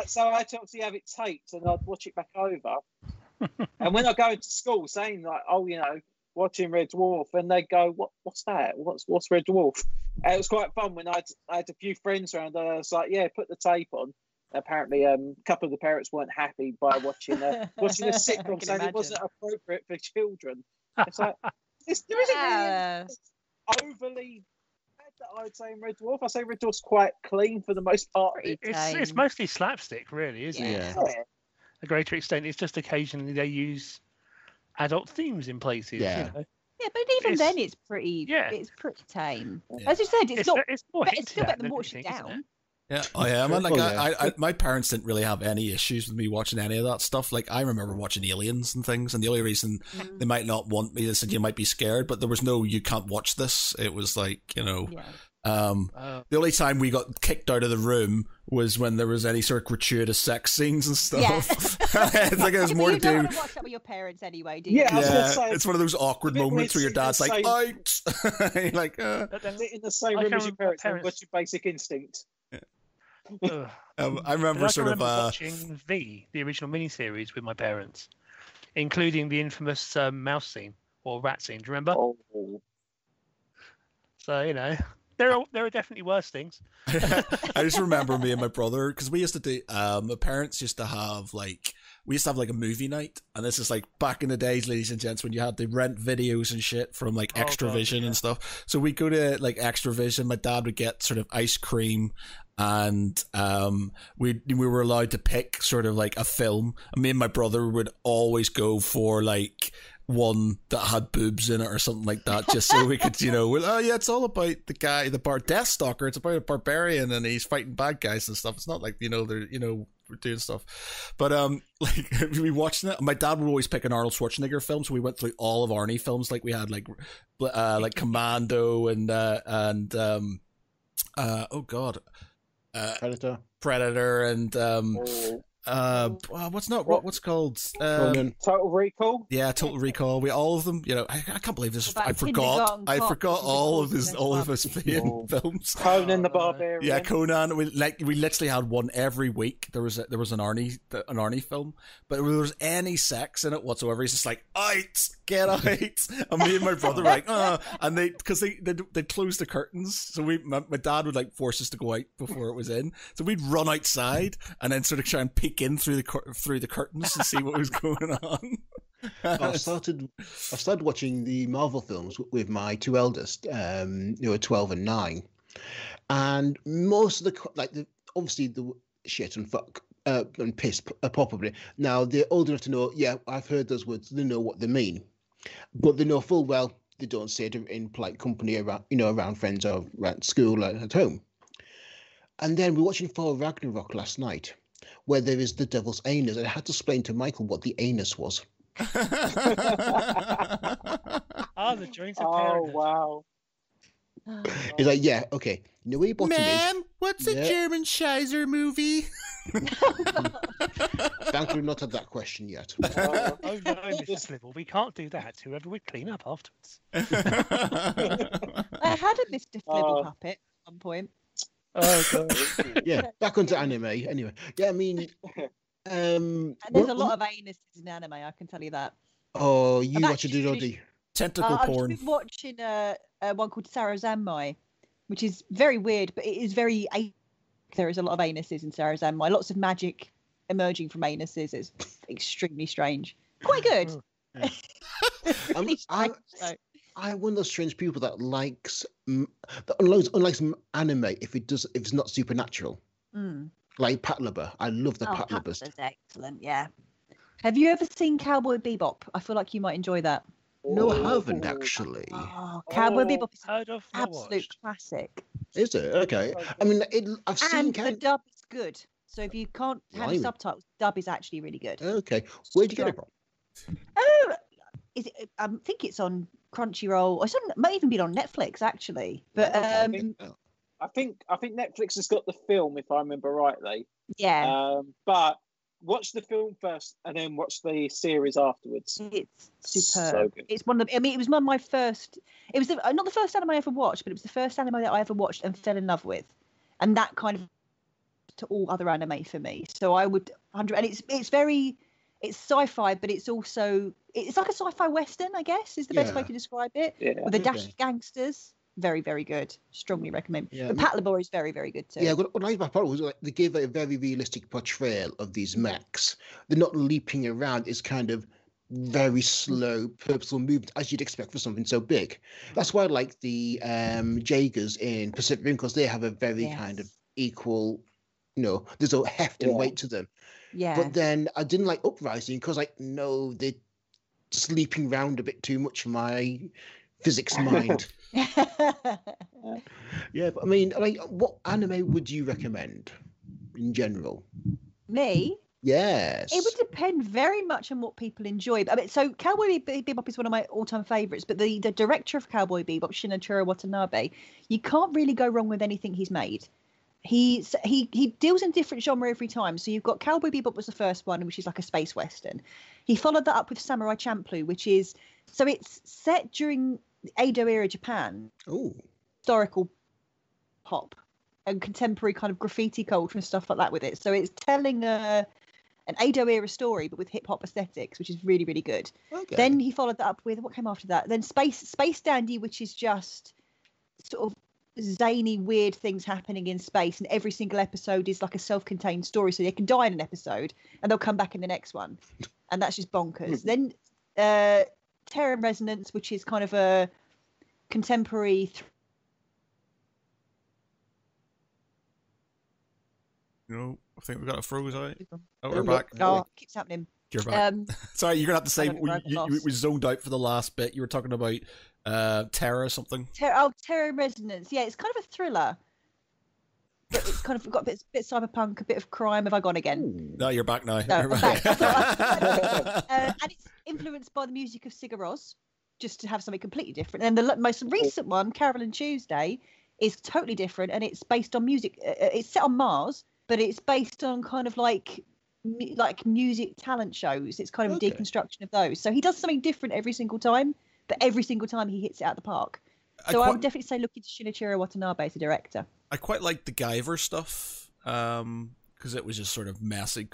so I obviously have it taped, and I'd watch it back over. And when I go into school, saying like, oh, you know, watching Red Dwarf, and they go, what's that? What's Red Dwarf? And it was quite fun when I had a few friends around, and I was like, yeah, put the tape on. Apparently, a couple of the parents weren't happy by watching a sitcom, saying it wasn't appropriate for children. It's like, there isn't really overly bad that I would say in Red Dwarf. I say Red Dwarf's quite clean for the most part. It's mostly slapstick, really, isn't it? Yeah. A greater extent, it's just occasionally they use adult themes in places, you know? Yeah, but then it's pretty. Yeah. It's pretty tame. Yeah. As you said, it's still better than Wash It Down. Yeah, oh yeah, man. Like I my parents didn't really have any issues with me watching any of that stuff. Like I remember watching Aliens and things, and the only reason they might not want me is that you might be scared. But there was no, you can't watch this. It was like, you know. Yeah. The only time we got kicked out of the room was when there was any sort of gratuitous sex scenes and stuff. Yeah. It's like there's more to do. You don't want to watch that with your parents anyway, do you? Yeah, it's one of those awkward moments where your dad's like, "Out!" You're like, in the same room as your parents. What's your Basic Instinct? Yeah. I remember watching the original miniseries with my parents, including the infamous mouse scene or rat scene. Do you remember? Oh. So you know. There are definitely worse things. I just remember me and my brother, because we used to do, my parents used to have like a movie night. And this is like back in the days, ladies and gents, when you had to rent videos and shit from like Extravision and stuff. So we'd go to like Extravision. My dad would get sort of ice cream, and we were allowed to pick sort of like a film. And me and my brother would always go for like one that had boobs in it or something like that, just so we could, you know, oh yeah, it's all about the guy, the Death Stalker. It's about a barbarian and he's fighting bad guys and stuff. It's not like, you know, they're, you know, we're doing stuff. But like we watching it, my dad would always pick an Arnold Schwarzenegger film, so we went through all of Arnie films. Like we had like Commando and Predator and Total Recall. Yeah, Total Recall. We all of them. You know, I can't believe this. I forgot all of his films. Conan the Barbarian. Yeah, Conan. We literally had one every week. There was an Arnie film, but if there was any sex in it whatsoever, he's just like, out, get out. And me and my brother were like, oh. And they, because they closed the curtains, so my dad would like force us to go out before it was in, so we'd run outside and then sort of try and peek in through the curtains and see what was going on. I started watching the Marvel films with my two eldest, who were 12 and 9, and most of the obviously the shit and fuck and piss pop up. Now they're old enough to know. Yeah, I've heard those words. They know what they mean, but they know full well they don't say it in polite company around, you know, around friends or at school or at home. And then we were watching Thor Ragnarok last night, where there is the devil's anus, and I had to explain to Michael what the anus was. Oh, the joints of paradise. Wow. He's like, yeah, okay. You know where your bottom is? What's a German Scheiser movie? Thank we've not had that question yet. Oh no, Mr. Snivel, we can't do that. Whoever would clean up afterwards. I had a Mr. Snivel puppet at one point. Oh god! Yeah, back onto anime. Anyway, yeah, I mean, and there's a lot of anuses in anime. I can tell you that. Oh, you watch a doody tentacle porn. I've been watching one called Sarazanmai, which is very weird, but it is very. There is a lot of anuses in Sarazanmai. Lots of magic emerging from anuses. It's extremely strange. Quite good. Yeah. Really strange, I'm one of those strange people that likes anime if it's not supernatural. Mm. Like Patlabor. I love the Patlabors. Patlabor is excellent, yeah. Have you ever seen Cowboy Bebop? I feel like you might enjoy that. No, I haven't actually. Oh, Cowboy Bebop is an absolute classic. Is it? Okay. I mean, I've seen... And the dub is good. So if you can't have subtitles, the dub is actually really good. Okay. Where'd you get it from? Oh, is it? I think it's on Crunchyroll. Or it might even be on Netflix actually. But I think Netflix has got the film if I remember rightly. Yeah. But watch the film first and then watch the series afterwards. It's superb. So good. It's one of the, I mean, it was one of my first. It was not the first anime I ever watched, but it was the first anime that I ever watched and fell in love with, and that kind of to all other anime for me. So I would 100, and it's very. It's sci-fi, but it's also... It's like a sci-fi western, I guess, is the best way to describe it. Yeah. With a dash of gangsters. Very, very good. Strongly recommend. Yeah, but Patlabor is very, very good too. Yeah, what I liked about Patlabor was like, they gave a very realistic portrayal of these mechs. They're not leaping around. It's kind of very slow, purposeful movement, as you'd expect for something so big. That's why I like the Jaegers in Pacific Rim, because they have a very kind of equal... You know, there's a heft and weight to them. Yeah. But then I didn't like Uprising because they're sleeping round a bit too much for my physics mind. Yeah, but I mean, like, what anime would you recommend in general? Me? Yes. It would depend very much on what people enjoy. I mean, so Cowboy Bebop is one of my all-time favourites, but the director of Cowboy Bebop, Shinichiro Watanabe, you can't really go wrong with anything he's made. He deals in different genre every time. So you've got Cowboy Bebop was the first one, which is like a space western. He followed that up with Samurai Champloo, which is... So it's set during Edo-era Japan. Ooh. Historical pop and contemporary kind of graffiti culture and stuff like that with it. So it's telling an Edo-era story, but with hip-hop aesthetics, which is really, really good. Okay. Then he followed that up with... What came after that? Then Space Dandy, which is just sort of... zany weird things happening in space, and every single episode is like a self-contained story, so they can die in an episode and they'll come back in the next one, and that's just bonkers. Then Terror in Resonance, which is kind of a contemporary I think we've got a froze out. Oh, we're back. Keeps happening. You're back. Sorry, you're gonna have to say we zoned out for the last bit. You were talking about terror or something. Terror in Resonance. Yeah, it's kind of a thriller. But it's kind of got a bit cyberpunk, a bit of crime. Have I gone again? No, you're back now. No, I'm back. And it's influenced by the music of Sigur Rós, just to have something completely different. And the most recent one, Carol and Tuesday, is totally different, and it's based on music. It's set on Mars, but it's based on kind of like music talent shows. It's kind of a deconstruction of those. So he does something different every single time, but every single time he hits it out of the park. So I would definitely say look into Shinichiro Watanabe as a director. I quite liked the Guyver stuff because it was just sort of massive,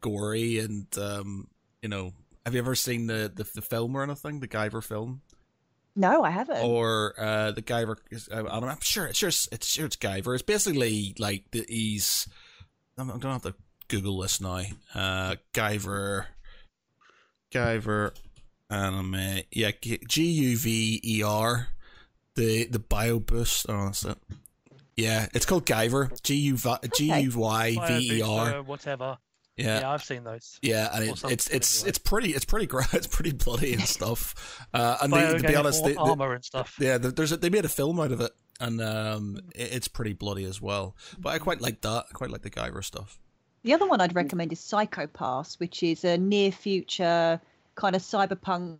gory, and Have you ever seen the film or anything? The Guyver film? No, I haven't. Or the Guyver? I'm sure it's Guyver. It's basically like I'm gonna have to Google this now. Guyver anime. Yeah, G-U-V-E-R. The bio boost. Oh, that's it. Yeah, it's called Guyver. G-U-Y-V-E-R. Whatever. Yeah, I've seen those. Yeah, and it's pretty bloody and stuff. And to be honest, armor and stuff. Yeah, they made a film out of it, and it's pretty bloody as well. But I quite like that. I quite like the Guyver stuff. The other one I'd recommend is Psychopass, which is a near future kind of cyberpunk.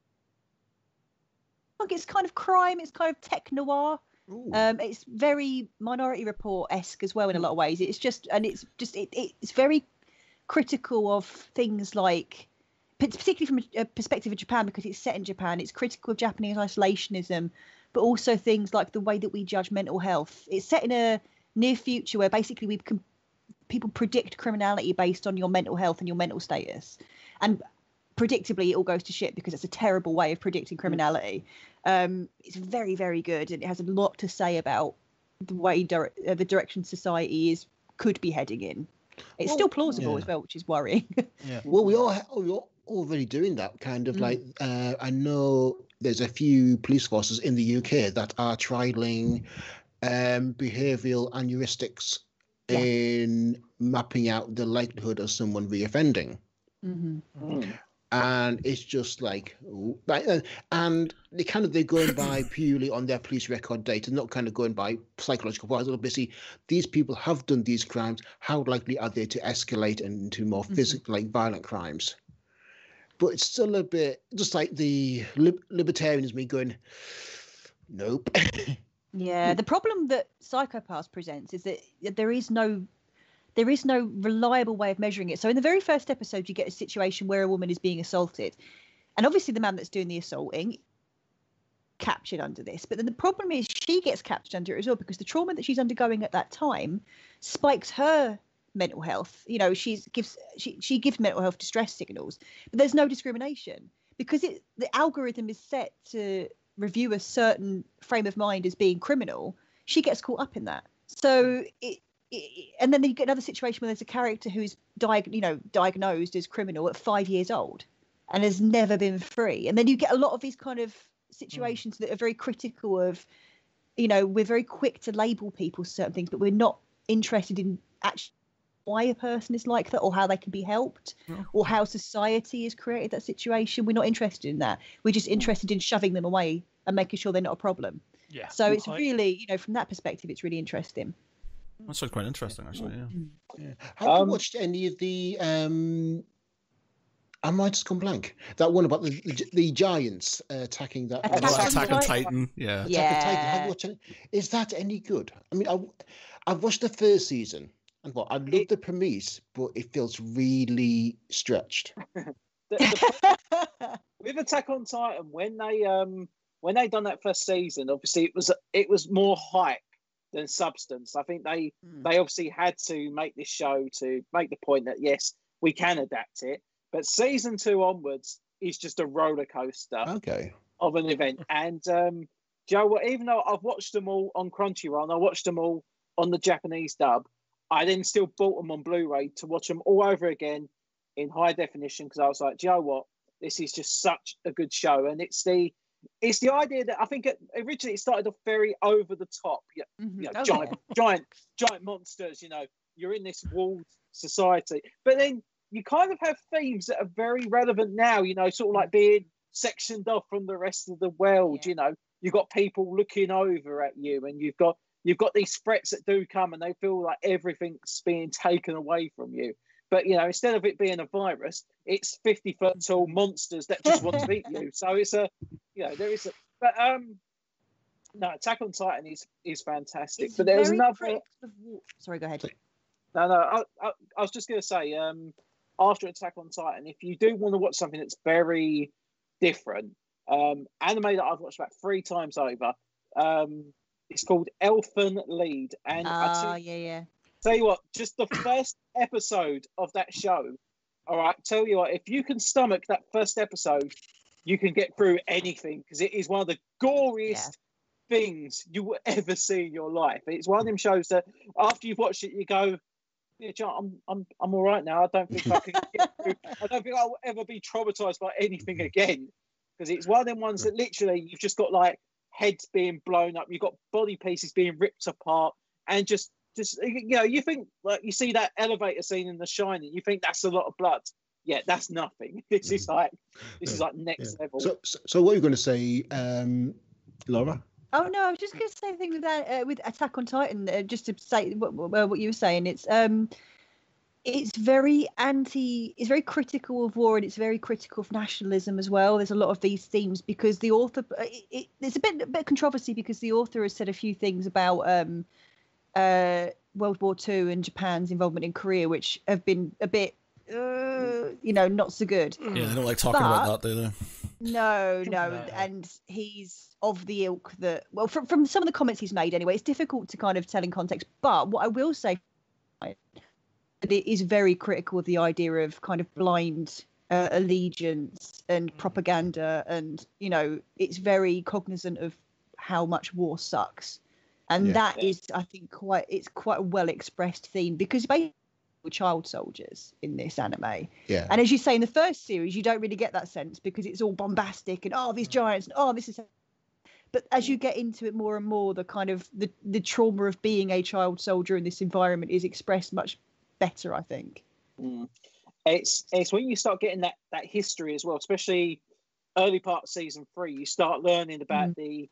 It's kind of crime. It's kind of tech noir. It's very Minority Report-esque as well in a lot of ways. It's very critical of things like, particularly from a perspective of Japan, because it's set in Japan, it's critical of Japanese isolationism, but also things like the way that we judge mental health. It's set in a near future where basically people predict criminality based on your mental health and your mental status. And predictably, it all goes to shit because it's a terrible way of predicting criminality. It's very, very good. And it has a lot to say about the way the direction society could be heading in. It's still plausible as well, which is worrying. Yeah. Well, we're already doing that kind of like. I know there's a few police forces in the UK that are trialing behavioural heuristics in mapping out the likelihood of someone reoffending. And it's just and they're going by purely on their police record data, not kind of going by psychological parts. They'll basically, these people have done these crimes. How likely are they to escalate into more physical, violent crimes? But it's still a bit just like the libertarians me going, nope. Yeah, the problem that Psychopaths presents is that there is no reliable way of measuring it. So in the very first episode, you get a situation where a woman is being assaulted. And obviously the man that's doing the assaulting captured under this. But then the problem is she gets captured under it as well, because the trauma that she's undergoing at that time spikes her mental health. You know, she gives mental health distress signals, but there's no discrimination because the algorithm is set to review a certain frame of mind as being criminal. She gets caught up in that. So and then you get another situation where there's a character who's diagnosed as criminal at 5 years old and has never been free. And then you get a lot of these kind of situations that are very critical of, we're very quick to label people certain things, but we're not interested in actually why a person is like that or how they can be helped or how society has created that situation. We're not interested in that. We're just interested in shoving them away and making sure they're not a problem. Yeah. So it's really, from that perspective, it's really interesting. That's quite interesting, actually. Yeah. Have you watched any of the? I might just come blank. That one about the giants attacking that. Attack on Titan. Yeah. Attack on Titan. Have you watched any? Is that any good? I mean, I've watched the first season, and I love the premise, but it feels really stretched. With Attack on Titan, when they done that first season, obviously it was more hype than substance. I think they obviously had to make this show to make the point that yes, we can adapt it. But season 2 onwards is just a roller coaster of an event. And Joe, even though I've watched them all on Crunchyroll and I watched them all on the Japanese dub, I then still bought them on Blu-ray to watch them all over again in high definition because I was like, Joe, this is just such a good show. And it's the idea that I think originally it started off very over the top, giant monsters. You're in this walled society, but then you kind of have themes that are very relevant now, you know, sort of like being sectioned off from the rest of the world, you know. You've got people looking over at you, and you've got these threats that do come, and they feel like everything's being taken away from you. But, you know, instead of it being a virus, it's 50-foot-tall monsters that just want to eat you. So it's a, you know, there is a... But, no, Attack on Titan is fantastic. It's but there's another... Sorry, go ahead. No, I was just going to say, after Attack on Titan, if you do want to watch something that's very different, anime that I've watched about 3 times over, it's called Elfen Lied. And tell you what, just the first episode of that show, all right, tell you what, if you can stomach that first episode, you can get through anything, because it is one of the goriest things you will ever see in your life. It's one of them shows that after you've watched it, you go, yeah, John, I'm all right now. I don't think I can get through. I don't think I'll ever be traumatized by anything again, because it's one of them ones that literally you've just got like heads being blown up, you've got body pieces being ripped apart, and just you know, you think like you see that elevator scene in The Shining, you think that's a lot of blood. Yeah, that's nothing. This is like next level. So what are you going to say, Laura? Oh no, I was just going to say the thing with that, with Attack on Titan. Just to say what you were saying, it's very it's very critical of war, and it's very critical of nationalism as well. There's a lot of these themes because the author. There's a bit of controversy because the author has said a few things about World War II and Japan's involvement in Korea, which have been a bit, not so good. Yeah, they don't like talking about that, do they? No, and he's of the ilk that, well, from some of the comments he's made anyway, it's difficult to kind of tell in context, but what I will say that it is very critical of the idea of kind of blind allegiance and propaganda, and, you know, it's very cognizant of how much war sucks. And that is, I think, quite a well-expressed theme, because basically we're child soldiers in this anime. Yeah. And as you say, in the first series, you don't really get that sense because it's all bombastic and, oh, these giants, and, oh, this is... But as you get into it more and more, the kind of the trauma of being a child soldier in this environment is expressed much better, I think. Mm. It's when you start getting that history as well, especially early part of season 3, you start learning about the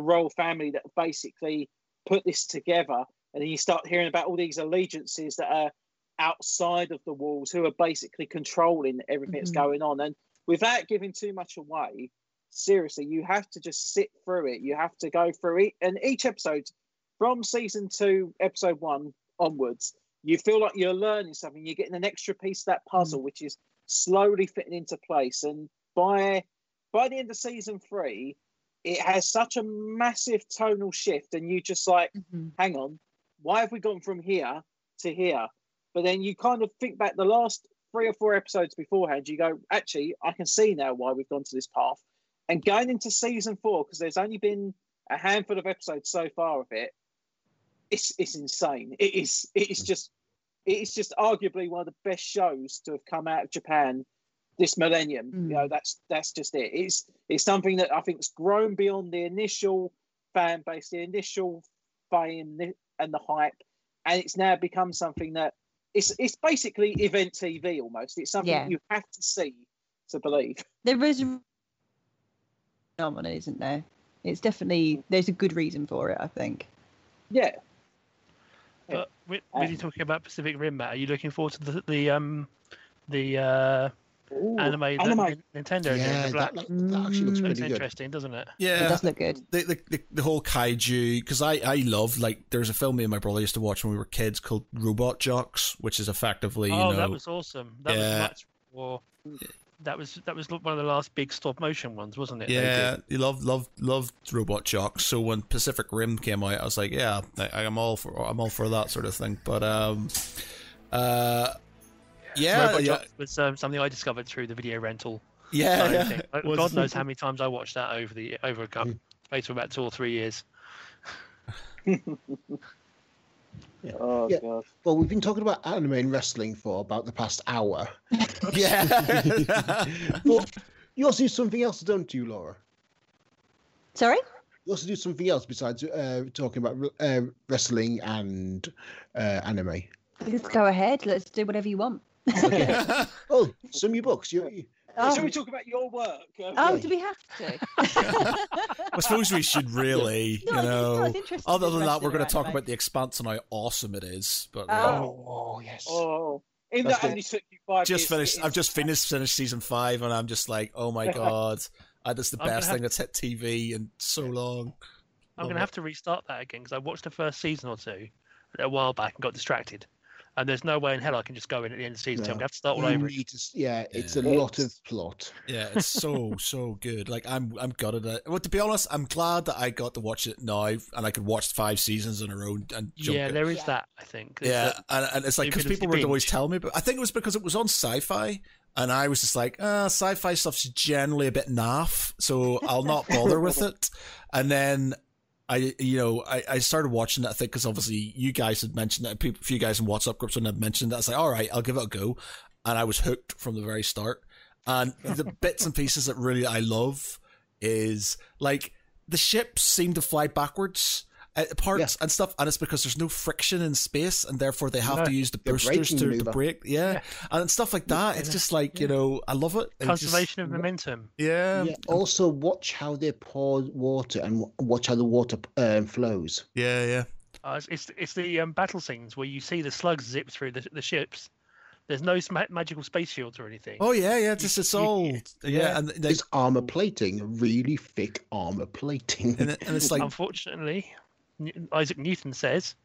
royal family that basically put this together, and then you start hearing about all these allegiances that are outside of the walls who are basically controlling everything that's going on. And without giving too much away, seriously, you have to just sit through it. You have to go through it, and each episode from season 2, episode 1 onwards, you feel like you're learning something. You're getting an extra piece of that puzzle, which is slowly fitting into place. And by the end of season 3, it has such a massive tonal shift, and you just like, hang on, why have we gone from here to here? But then you kind of think back the last 3 or 4 episodes beforehand, you go, actually, I can see now why we've gone to this path. And going into season 4, because there's only been a handful of episodes so far of it, it's insane. It is just arguably one of the best shows to have come out of Japan this millennium. You know, that's just it. It's something that I think has grown beyond the initial fan base, the initial fame and the hype, and it's now become something that it's basically event TV almost. It's something you have to see to believe. There is a phenomenon, isn't there? It's definitely, there's a good reason for it, I think. Yeah. But when you're talking about Pacific Rim, Matt, are you looking forward to the ooh, anime. Nintendo in the black. That actually looks pretty interesting, doesn't it? Yeah, it does look good. The whole kaiju, because I love, like, there's a film me and my brother used to watch when we were kids called Robot Jocks, which is effectively that was awesome. That was War. That was one of the last big stop motion ones, wasn't it? Yeah, you loved Robot Jocks. So when Pacific Rim came out, I was like, yeah, I'm all for that sort of thing. But was something I discovered through the video rental. Yeah. God knows how many times I watched that over about 2 or 3 years. God. Well, we've been talking about anime and wrestling for about the past hour. But you also do something else, don't you, Laura? Sorry? You also do something else besides talking about wrestling and anime. Let's go ahead. Let's do whatever you want. Okay. Oh, some of your books. Shall we talk about your work? Do we have to? I suppose we should really, Other than that, we're going to talk about The Expanse and how awesome it is. But yes. Oh, in that only 65 just finished. I've just finished season 5, and I'm just like, oh my god, that's the best thing that's hit TV in so long. I'm going to have to restart that again because I watched the first season or two a while back and got distracted. And there's no way in hell I can just go in at the end of the season. No. So I'm going to have to start all over. It's a lot of plot. Yeah, it's so good. Like I'm gutted at it. Well, to be honest, I'm glad that I got to watch it now and I could watch 5 seasons in a row and jump in. There is that, I think. And it's like, because people would always tell me, but I think it was because it was on Sci-Fi and I was just like, sci-fi stuff's generally a bit naff, so I'll not bother with it. And then I started watching it, I think, because obviously you guys had mentioned that, a few guys in WhatsApp groups had mentioned that. I was like, all right, I'll give it a go. And I was hooked from the very start. And the bits and pieces that really I love is, like, the ships seem to fly backwards at parts and stuff, and it's because there's no friction in space, and therefore they have to use the boosters to brake. Yeah. And stuff like that. It's just like, I love it. Conservation of momentum. Yeah. Also, watch how they pour water and watch how the water flows. Yeah, yeah. It's the battle scenes where you see the slugs zip through the ships. There's no magical space shields or anything. Oh, yeah, yeah. It's all... Yeah, and there's armour plating, really thick armour plating. And it's like... Unfortunately... Isaac Newton says.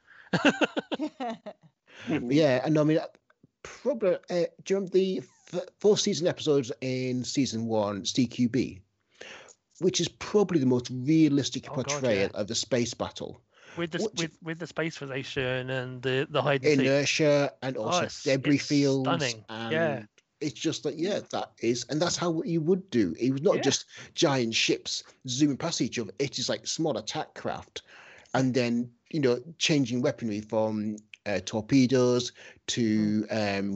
And I mean, probably during the 4th season episodes in season 1, CQB, which is probably the most realistic portrayal of the space battle. With the space radiation and the hide and inertia and also debris fields. Stunning. And it's just that, that is, and that's how you would do. It was not just giant ships zooming past each other. It is like small attack craft. And then, changing weaponry from torpedoes to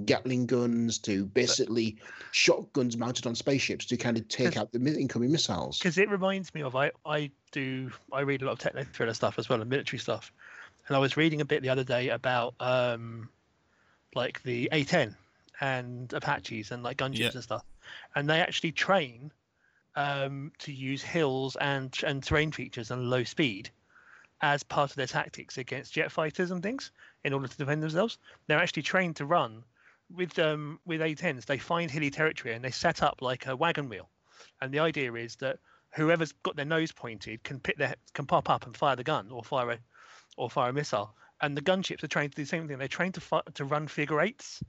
Gatling guns to basically shotguns mounted on spaceships to kind of take out the incoming missiles. Because it reminds me of, I read a lot of techno thriller stuff as well and military stuff. And I was reading a bit the other day about the A-10 and Apaches and gunships and stuff. And they actually train to use hills and terrain features and low speed as part of their tactics against jet fighters and things in order to defend themselves. They're actually trained to run with A-10s. They find hilly territory and they set up like a wagon wheel. And the idea is that whoever's got their nose pointed can pop up and fire the gun or fire a missile. And the gunships are trained to do the same thing. They're trained to run figure eights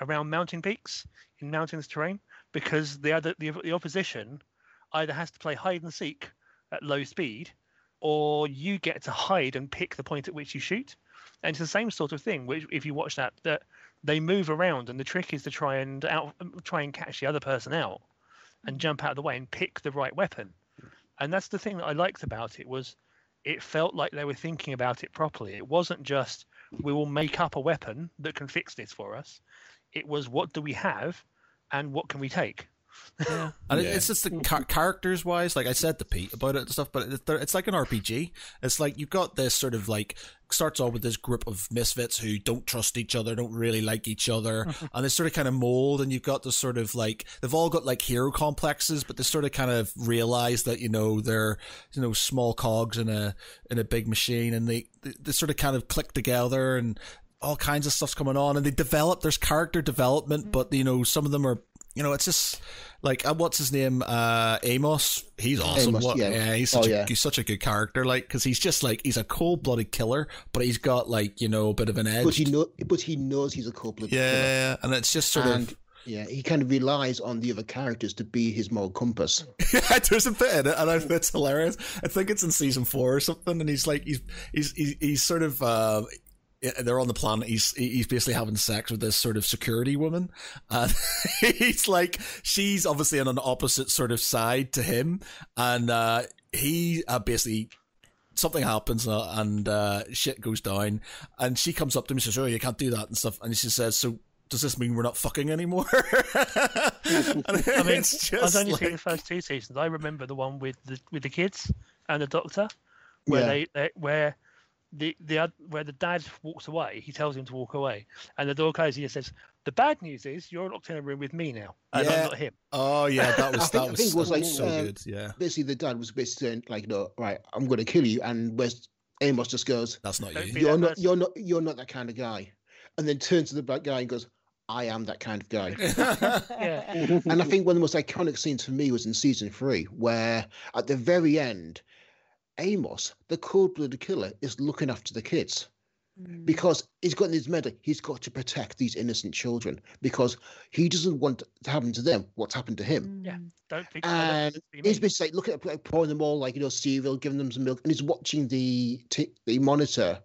around mountain peaks in mountainous terrain because the opposition either has to play hide and seek at low speed or you get to hide and pick the point at which you shoot. And it's the same sort of thing, which if you watch that they move around and the trick is to try and catch the other person out and jump out of the way and pick the right weapon. And that's the thing that I liked about it, was it felt like they were thinking about it properly. It wasn't just, we will make up a weapon that can fix this for us. It was, what do we have and what can we take? Yeah. And it's just the characters wise, like I said to Pete about it and stuff, but it's like an RPG. It's like you've got this sort of starts off with this group of misfits who don't trust each other, don't really like each other, and they sort of kind of mold, and you've got this sort of they've all got hero complexes, but they sort of kind of realize that they're small cogs in a big machine, and they sort of kind of click together and all kinds of stuff's coming on, and they develop, there's character development, but some of them are it's just like, what's his name? Amos. He's awesome. Amos, he's such a good character. Because he's just he's a cold-blooded killer, but he's got a bit of an edge. But he knows he's a cold-blooded killer. Yeah, and it's just sort of. Yeah, he kind of relies on the other characters to be his moral compass. There's a bit in it, and it's hilarious. I think it's in season 4 or something, and he's sort of. They're on the planet. He's basically having sex with this sort of security woman. He's she's obviously on an opposite sort of side to him, and basically something happens and shit goes down. And she comes up to him and says, "Oh, you can't do that" and stuff. And she says, "So does this mean we're not fucking anymore?" I mean, I've only seen the first 2 seasons. I remember the one with the kids and the doctor, where where the dad walks away, he tells him to walk away, and the door closes. He just says, "The bad news is you're locked in a room with me now, and I'm not him." Oh yeah, that was so good. Yeah, basically the dad was basically saying like, "No, right, I'm going to kill you," and West Amos just goes, "That's not you. You're not that kind of guy," and then turns to the black guy and goes, "I am that kind of guy." Yeah. And I think one of the most iconic scenes for me was in season 3, where at the very end, Amos, the cold-blooded killer, is looking after the kids because he's got in his mind, he's got to protect these innocent children because he doesn't want to happen to them what's happened to him. Yeah, don't think. And he's basically like, looking at pouring them all like cereal, giving them some milk, and he's watching the monitor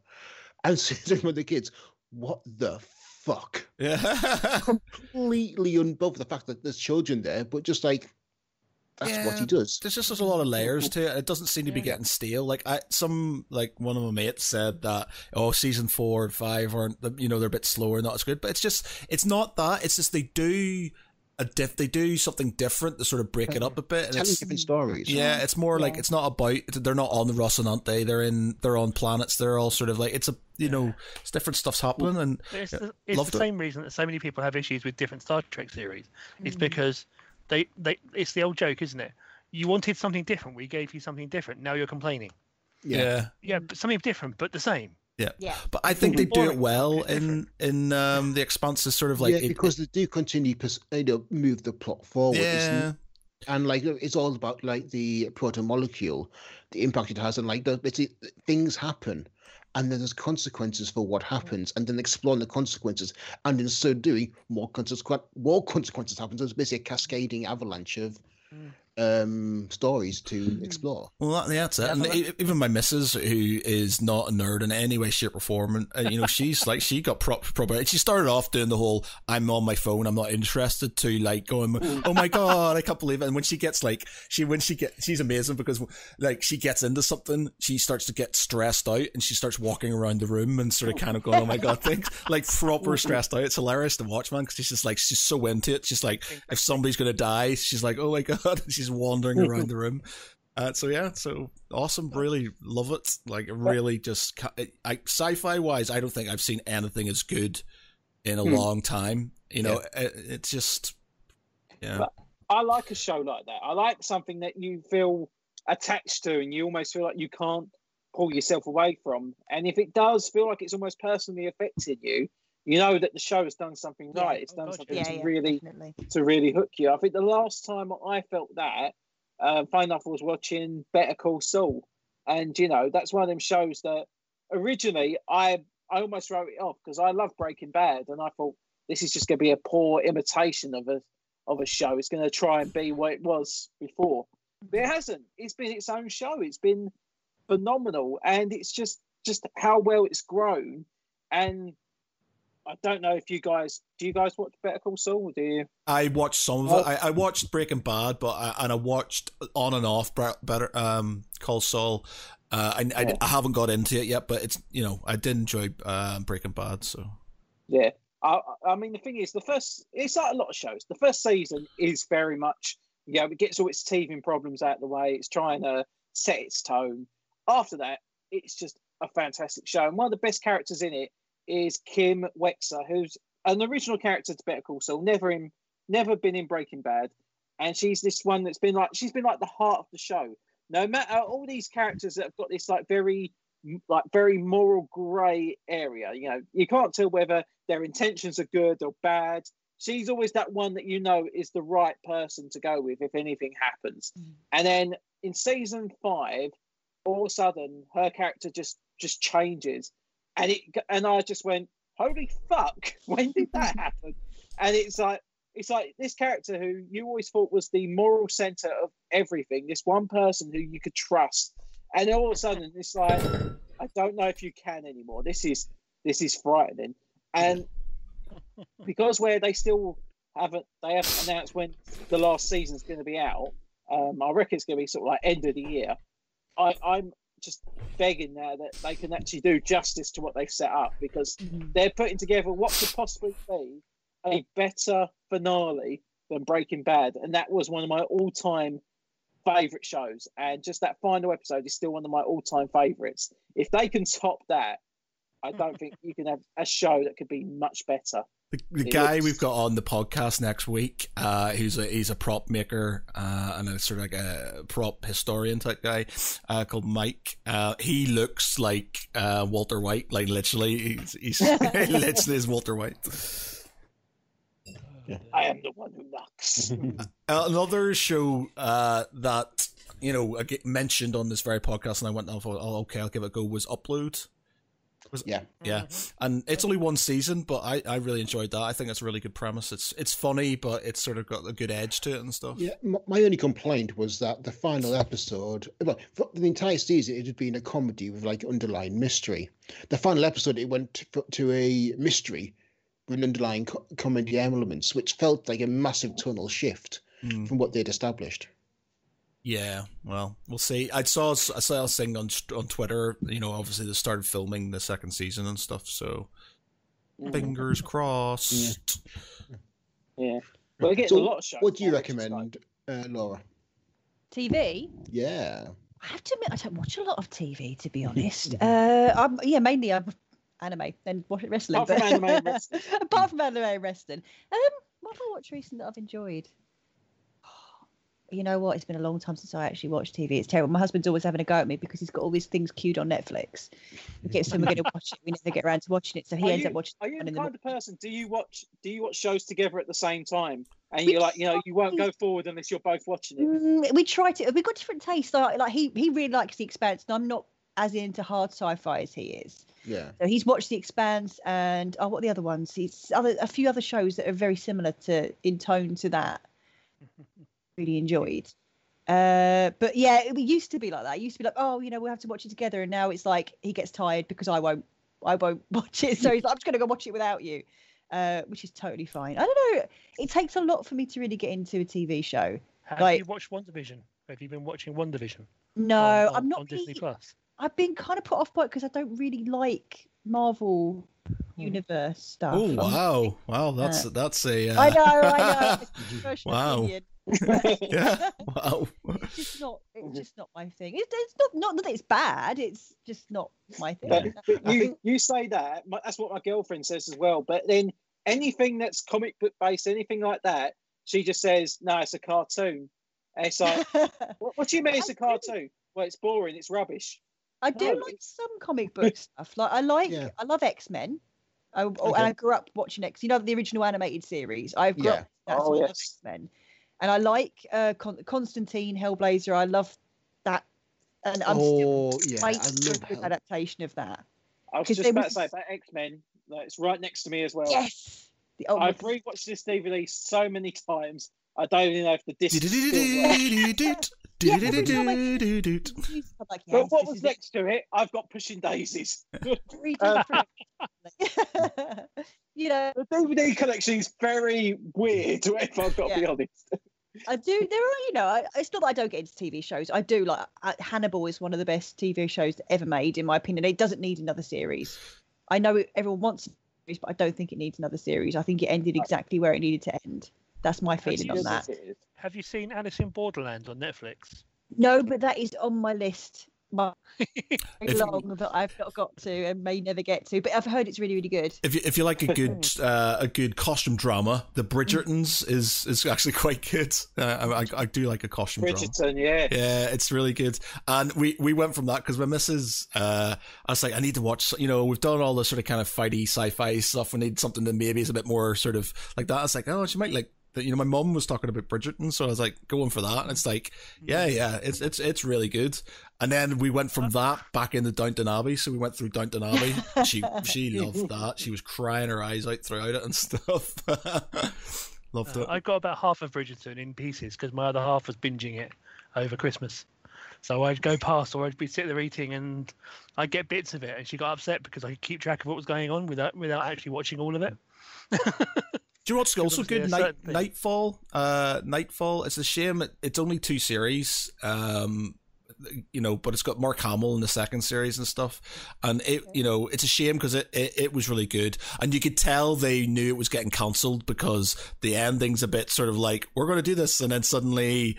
and seeing one of the kids. What the fuck? Yeah. Completely unbothered the fact that there's children there, but just like, that's what he does. There's just a lot of layers to it. It doesn't seem to be getting stale. Like one of my mates said that, season 4 and 5 aren't, they're a bit slower, not as good, but it's not that. It's just they do they do something different to sort of break it up a bit. And it's different stories. Yeah, it's more like it's not about, they're not on the Rocinante, they're on planets, they're all sort of like, it's a, it's different stuff's happening. And it's the same reason that so many people have issues with different Star Trek series. It's because it's the old joke, isn't it? You wanted something different, we gave you something different, now you're complaining. Yeah. Yeah, but something different, but the same. Yeah, but I think they do it well in The Expanse is sort of like... Yeah, because they do continue to move the plot forward. Yeah. And like it's all about like the proto-molecule, the impact it has, and like things happen, and then there's consequences for what happens, and then exploring the consequences, and in so doing, more consequences happen. So it's basically a cascading avalanche of... stories to explore. Well, that's it. And even my missus, who is not a nerd in any way, shape or form, and she's like, she got probably, she started off doing the whole I'm on my phone, I'm not interested, to like going, oh my god, I can't believe it. And when she gets like, she's amazing because like she gets into something, she starts to get stressed out and she starts walking around the room and sort of kind of going, oh my god, things like proper stressed out. It's hilarious to watch, man, because she's just like, she's so into it. She's like, if somebody's gonna die, she's like, oh my god, she's wandering around the room. So awesome. Really love it. Like, really just... sci-fi wise, I don't think I've seen anything as good in a long time. It's just... Yeah. But I like a show like that. I like something that you feel attached to and you almost feel like you can't pull yourself away from. And if it does feel like it's almost personally affected you, you know that the show has done something right. It's done something to really hook you. I think the last time I felt that, funny enough, I was watching Better Call Saul, and that's one of them shows that originally I almost wrote it off because I love Breaking Bad, and I thought this is just going to be a poor imitation of a show. It's going to try and be what it was before, but it hasn't. It's been its own show. It's been phenomenal, and it's just how well it's grown. And I don't know if do you guys watch Better Call Saul? Do you? I watched some of it. I watched Breaking Bad, and I watched on and off Better Call Saul. I haven't got into it yet, but it's I did enjoy Breaking Bad. So yeah, I mean the thing is it's like a lot of shows. The first season is very much it gets all its teething problems out of the way. It's trying to set its tone. After that, it's just a fantastic show, and one of the best characters in it is Kim Wexler, who's an original character to Better Call Saul, never been in Breaking Bad, and she's this one that's been like, she's been like the heart of the show. No matter all these characters that have got this like very moral grey area, you can't tell whether their intentions are good or bad. She's always that one that is the right person to go with if anything happens. And then in season 5, all of a sudden her character just changes. And I just went, holy fuck! When did that happen? And it's like this character who you always thought was the moral centre of everything, this one person who you could trust, and all of a sudden it's like, I don't know if you can anymore. This is frightening. And because they haven't announced when the last season's going to be out, I reckon it's going to be sort of like end of the year. I'm just begging now that they can actually do justice to what they've set up, because they're putting together what could possibly be a better finale than Breaking Bad, and that was one of my all-time favourite shows, and just that final episode is still one of my all-time favourites. If they can top that, I don't think you can have a show that could be much better. The guy we've got on the podcast next week, he's a prop maker and a sort of like a prop historian type guy called Mike. He looks like Walter White, like literally, he's literally is Walter White. I am the one who knocks. Another show that I get mentioned on this very podcast, and I went, "Oh, okay, I'll give it a go." Was Upload. Yeah, and it's only one season, but I really enjoyed that. I think it's a really good premise. It's funny, but it's sort of got a good edge to it and stuff. Yeah, my only complaint was that the final episode, well, for the entire season, it had been a comedy with like underlying mystery. The final episode, it went to a mystery with an underlying comedy elements, which felt like a massive tonal shift from what they'd established. Yeah, well, we'll see. I saw a thing on Twitter, obviously they started filming the second season and stuff, so fingers crossed. Yeah. Well, we get a lot of shows. What do you recommend, Laura? TV? Yeah. I have to admit, I don't watch a lot of TV, to be honest. Mainly I'm anime, then watch wrestling. Apart from anime and wrestling. What have I watched recently that I've enjoyed? You know what? It's been a long time since I actually watched TV. It's terrible. My husband's always having a go at me because he's got all these things queued on Netflix. He gets them, we're going to watch it. We never get around to watching it, so he ends up watching. Are you the kind of person? Do you watch shows together at the same time? And you're like, you won't go forward unless you're both watching it. We try to. We've got different tastes. Like he really likes The Expanse, and I'm not as into hard sci-fi as he is. Yeah. So he's watched The Expanse and what are the other ones? He's a few other shows that are very similar in tone to that. Really enjoyed, but yeah, it used to be like that. It used to be like, we'll have to watch it together, and now it's like he gets tired because I won't watch it, so he's like, I'm just going to go watch it without you, which is totally fine. I don't know. It takes a lot for me to really get into a TV show. Have you watched WandaVision? Have you been watching WandaVision? No, I'm not. On Disney Plus. I've been kind of put off by it because I don't really like Marvel universe stuff. Oh wow, that's a. I know. It's a controversial opinion. Yeah. Wow. It's just not my thing. It's not that it's bad. It's just not my thing. But you say that. That's what my girlfriend says as well. But then anything that's comic book based, anything like that, she just says, "No, it's a cartoon." And it's like, what do you mean it's a cartoon? Well, it's boring. It's rubbish. I do like some comic book stuff. Like I love X-Men. I grew up watching X. The original animated series. I've grew up. That's X-Men. And I like Constantine, Hellblazer. I love that, and I'm still waiting for an adaptation of that. I was just about to say about X-Men. It's right next to me as well. Yes, I've rewatched this DVD so many times. I don't even know if the disc still works. But what was next to it? I've got Pushing Daisies. The DVD collection is very weird, if I've got to be honest. I do. There are, it's not that I don't get into TV shows. I do like Hannibal is one of the best TV shows ever made, in my opinion. It doesn't need another series. I know everyone wants a series, but I don't think it needs another series. I think it ended exactly where it needed to end. That's my feeling on that. Have you seen Alice in Borderland on Netflix? No, but that is on my list. But I've not got to and may never get to. But I've heard it's really, really good. If you like a good costume drama, the Bridgertons is actually quite good. I do like a costume drama. Bridgerton, yeah, it's really good. And we went from that because my missus, I was like, I need to watch. We've done all this sort of kind of fighty sci-fi stuff. We need something that maybe is a bit more sort of like that. I was like, she might like. My mum was talking about Bridgerton, so I was like, going for that. And it's like, it's really good. And then we went from that back into Downton Abbey. So we went through Downton Abbey. She loved that. She was crying her eyes out throughout it and stuff. Loved it. I got about half of Bridgerton in pieces because my other half was binging it over Christmas. So I'd go past, or I'd be sitting there eating, and I'd get bits of it. And she got upset because I could keep track of what was going on without actually watching all of it. Do you know what's also good? Nightfall. Nightfall. It's a shame it's only two series, but it's got Mark Hamill in the second series and stuff. And it's a shame because it was really good. And you could tell they knew it was getting cancelled because the ending's a bit sort of like, we're going to do this. And then suddenly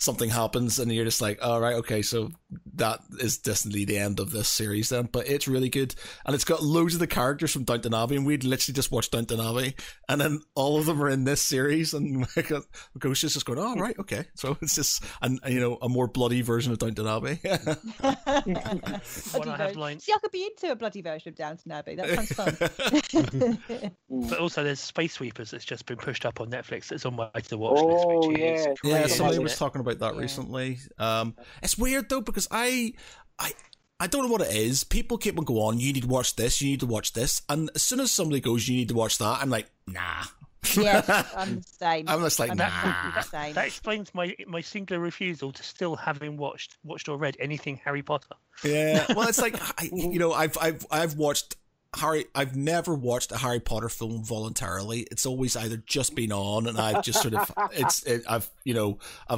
something happens and you're just like, all right, okay, so that is definitely the end of this series then. But it's really good, and it's got loads of the characters from Downton Abbey, and we'd literally just watched Downton Abbey, and then all of them are in this series, and Ghost is just going, oh, right, okay. So it's just, you know, a more bloody version of Downton Abbey. See, I could be into a bloody version of Downton Abbey. That sounds fun. But also there's Space Sweepers that's just been pushed up on Netflix. It's on my to watch list, which is crazy. Yeah, somebody was talking about that recently. It's weird though, because I don't know what it is. People keep on going on, you need to watch this, you need to watch this, and as soon as somebody goes, you need to watch that, I'm like, nah. Yeah, I'm the same. I'm just like, nah. That explains my singular refusal to still having watched or read anything Harry Potter. Yeah, well, it's like I've watched Harry. I've never watched a Harry Potter film voluntarily. It's always either just been on, and I've just sort of I've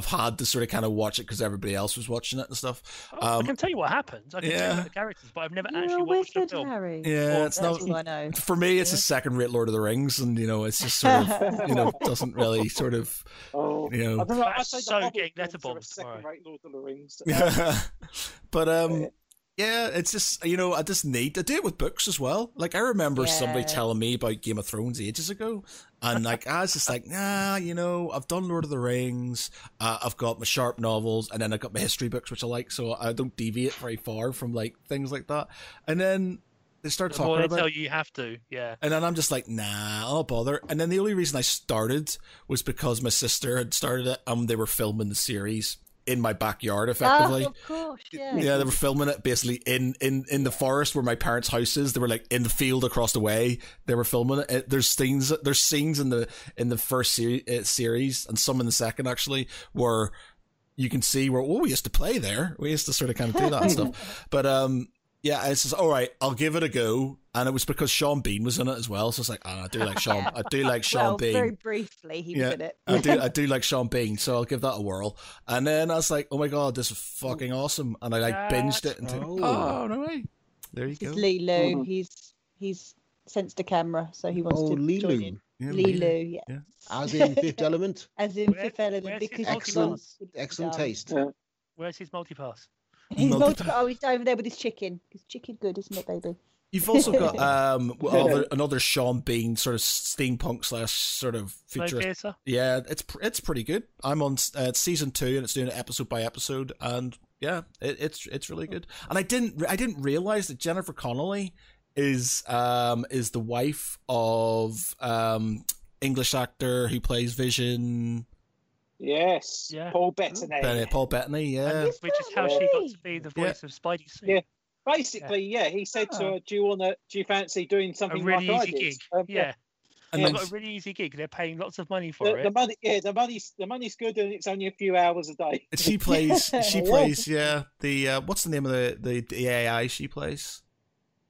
had to sort of kind of watch it because everybody else was watching it and stuff. I can tell you what happens. I can tell you about the characters, but I've never actually watched the film. Harry. Yeah, it's not all I know. For me, it's a second-rate Lord of the Rings, and it's just sort of doesn't really sort of I don't know. I say so getting letterbombed. Second-rate Lord of the Rings. But yeah, it's just, I just need to do it with books as well. Like, I remember somebody telling me about Game of Thrones ages ago, and like I was just like, nah, I've done Lord of the Rings, I've got my sharp novels, and then I've got my history books, which I like, so I don't deviate very far from like things like that. And then they start talking about it. They tell you have to, yeah. And then I'm just like, nah, I'll bother. And then the only reason I started was because my sister had started it, and they were filming the series in my backyard, effectively. Oh, of course, yeah, they were filming it basically in the forest where my parents' house is. They were like in the field across the way. They were filming it. There's scenes in the first series and some in the second, actually, where you can see where we used to play there. We used to sort of kind of do that and stuff. But yeah, it's just, all right, I'll give it a go. And it was because Sean Bean was in it as well, so it's like, I do like Sean. I do like Sean Bean. Very briefly, he was in it. I do like Sean Bean, so I'll give that a whirl. And then I was like, oh my god, this is fucking awesome! And I binged it. Oh no way! There you go. Lilu, he's sensed a camera, so he wants to join in. Lilu, yeah. As in Fifth Element. As in Fifth Element, because excellent taste. Yeah. Where's his multipass? He's over there with his chicken. His chicken, good, isn't it, baby? You've also got another Sean Bean sort of steampunk / sort of futurist. Yeah, it's pretty good. I'm on season 2 and it's doing it episode by episode, and yeah, it's really good. And I didn't realize that Jennifer Connelly is the wife of English actor who plays Vision. Yes, yeah. Paul Bettany. Paul Bettany, yeah. Which is how she got to be the voice of Spidey Sue. Yeah. Basically, he said to her, do you fancy doing something really like I did? And they've got a really easy gig. They're paying lots of money for it. The money's good, and it's only a few hours a day. She plays the what's the name of the AI she plays?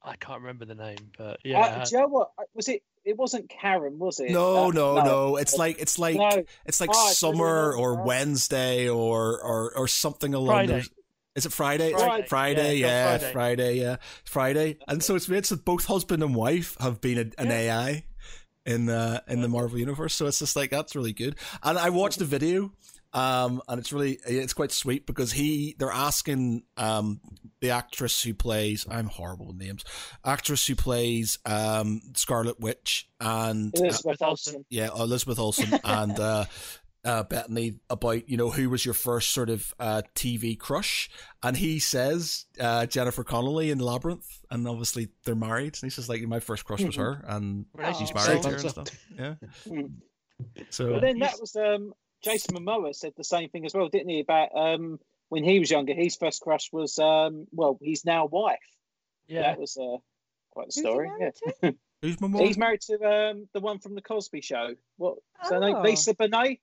I can't remember the name, but yeah. Do you know what? Was it? It wasn't Karen, was it? No. It's like no. It's like Summer or Wednesday or something along those. Is it Friday? Friday. And so it's that both husband and wife have been an AI in the Marvel universe. So it's just like, that's really good. And I watched the video, and it's quite sweet because they're asking the actress who plays Scarlet Witch and Elizabeth Olsen. Yeah, Elizabeth Olsen and Bettany about who was your first sort of TV crush, and he says Jennifer Connelly in Labyrinth, and obviously they're married, and he says like my first crush was her, and she's married to her and stuff. Yeah. So but then that was Jason Momoa said the same thing as well, didn't he? About when he was younger, his first crush was his now wife. Yeah, that was quite a story. Yeah. He's married to the one from the Cosby Show. What's her name? Lisa Bonet.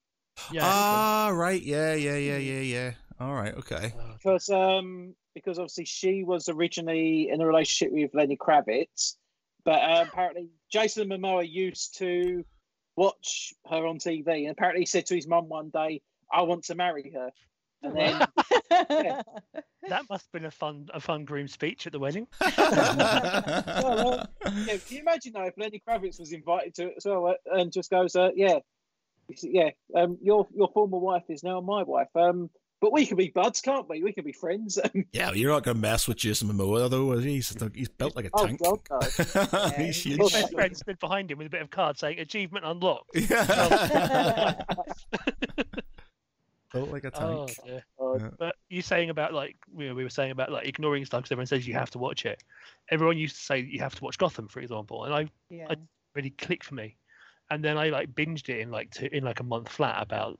Yeah. Right. Yeah. All right. Okay. Because obviously she was originally in a relationship with Lenny Kravitz, but apparently Jason Momoa used to watch her on TV, and apparently he said to his mum one day, "I want to marry her." And then, that must have been a fun groom speech at the wedding. Can you imagine though if Lenny Kravitz was invited to it as well, and just goes, Yeah, your former wife is now my wife. But we can be buds, can't we? We can be friends. Yeah, you're not going to mess with Jason Momoa, though. He's built like a tank. Oh, God, no. Yeah. He's huge. His friend stood behind him with a bit of card saying, "Achievement unlocked." Yeah. Built like a tank. Oh, yeah. Yeah. But you're saying about, like, we were saying about, like, ignoring stuff because everyone says you have to watch it. Everyone used to say you have to watch Gotham, for example, and I really clicked for me. And then I like binged it in like a month flat about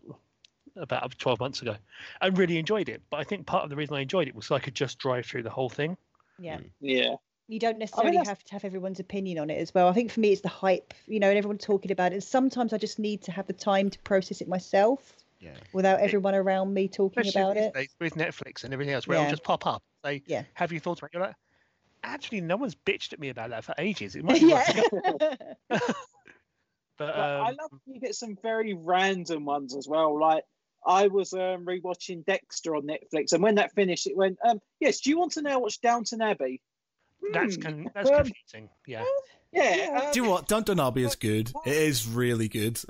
12 months ago, and really enjoyed it. But I think part of the reason I enjoyed it was so I could just drive through the whole thing. Yeah. Yeah. You don't necessarily have to have everyone's opinion on it as well. I think for me it's the hype, and everyone talking about it. And sometimes I just need to have the time to process it myself. Yeah. Without everyone around me talking about it. With Netflix and everything else, where it'll just pop up. Say, have you thought about it? You're like, actually, no one's bitched at me about that for ages. It might be right. But I love you get some very random ones as well. Like, I was rewatching Dexter on Netflix, and when that finished, it went, yes, do you want to now watch Downton Abbey? That's confusing. Yeah. Yeah. Do you know what? Downton Abbey is good. It is really good.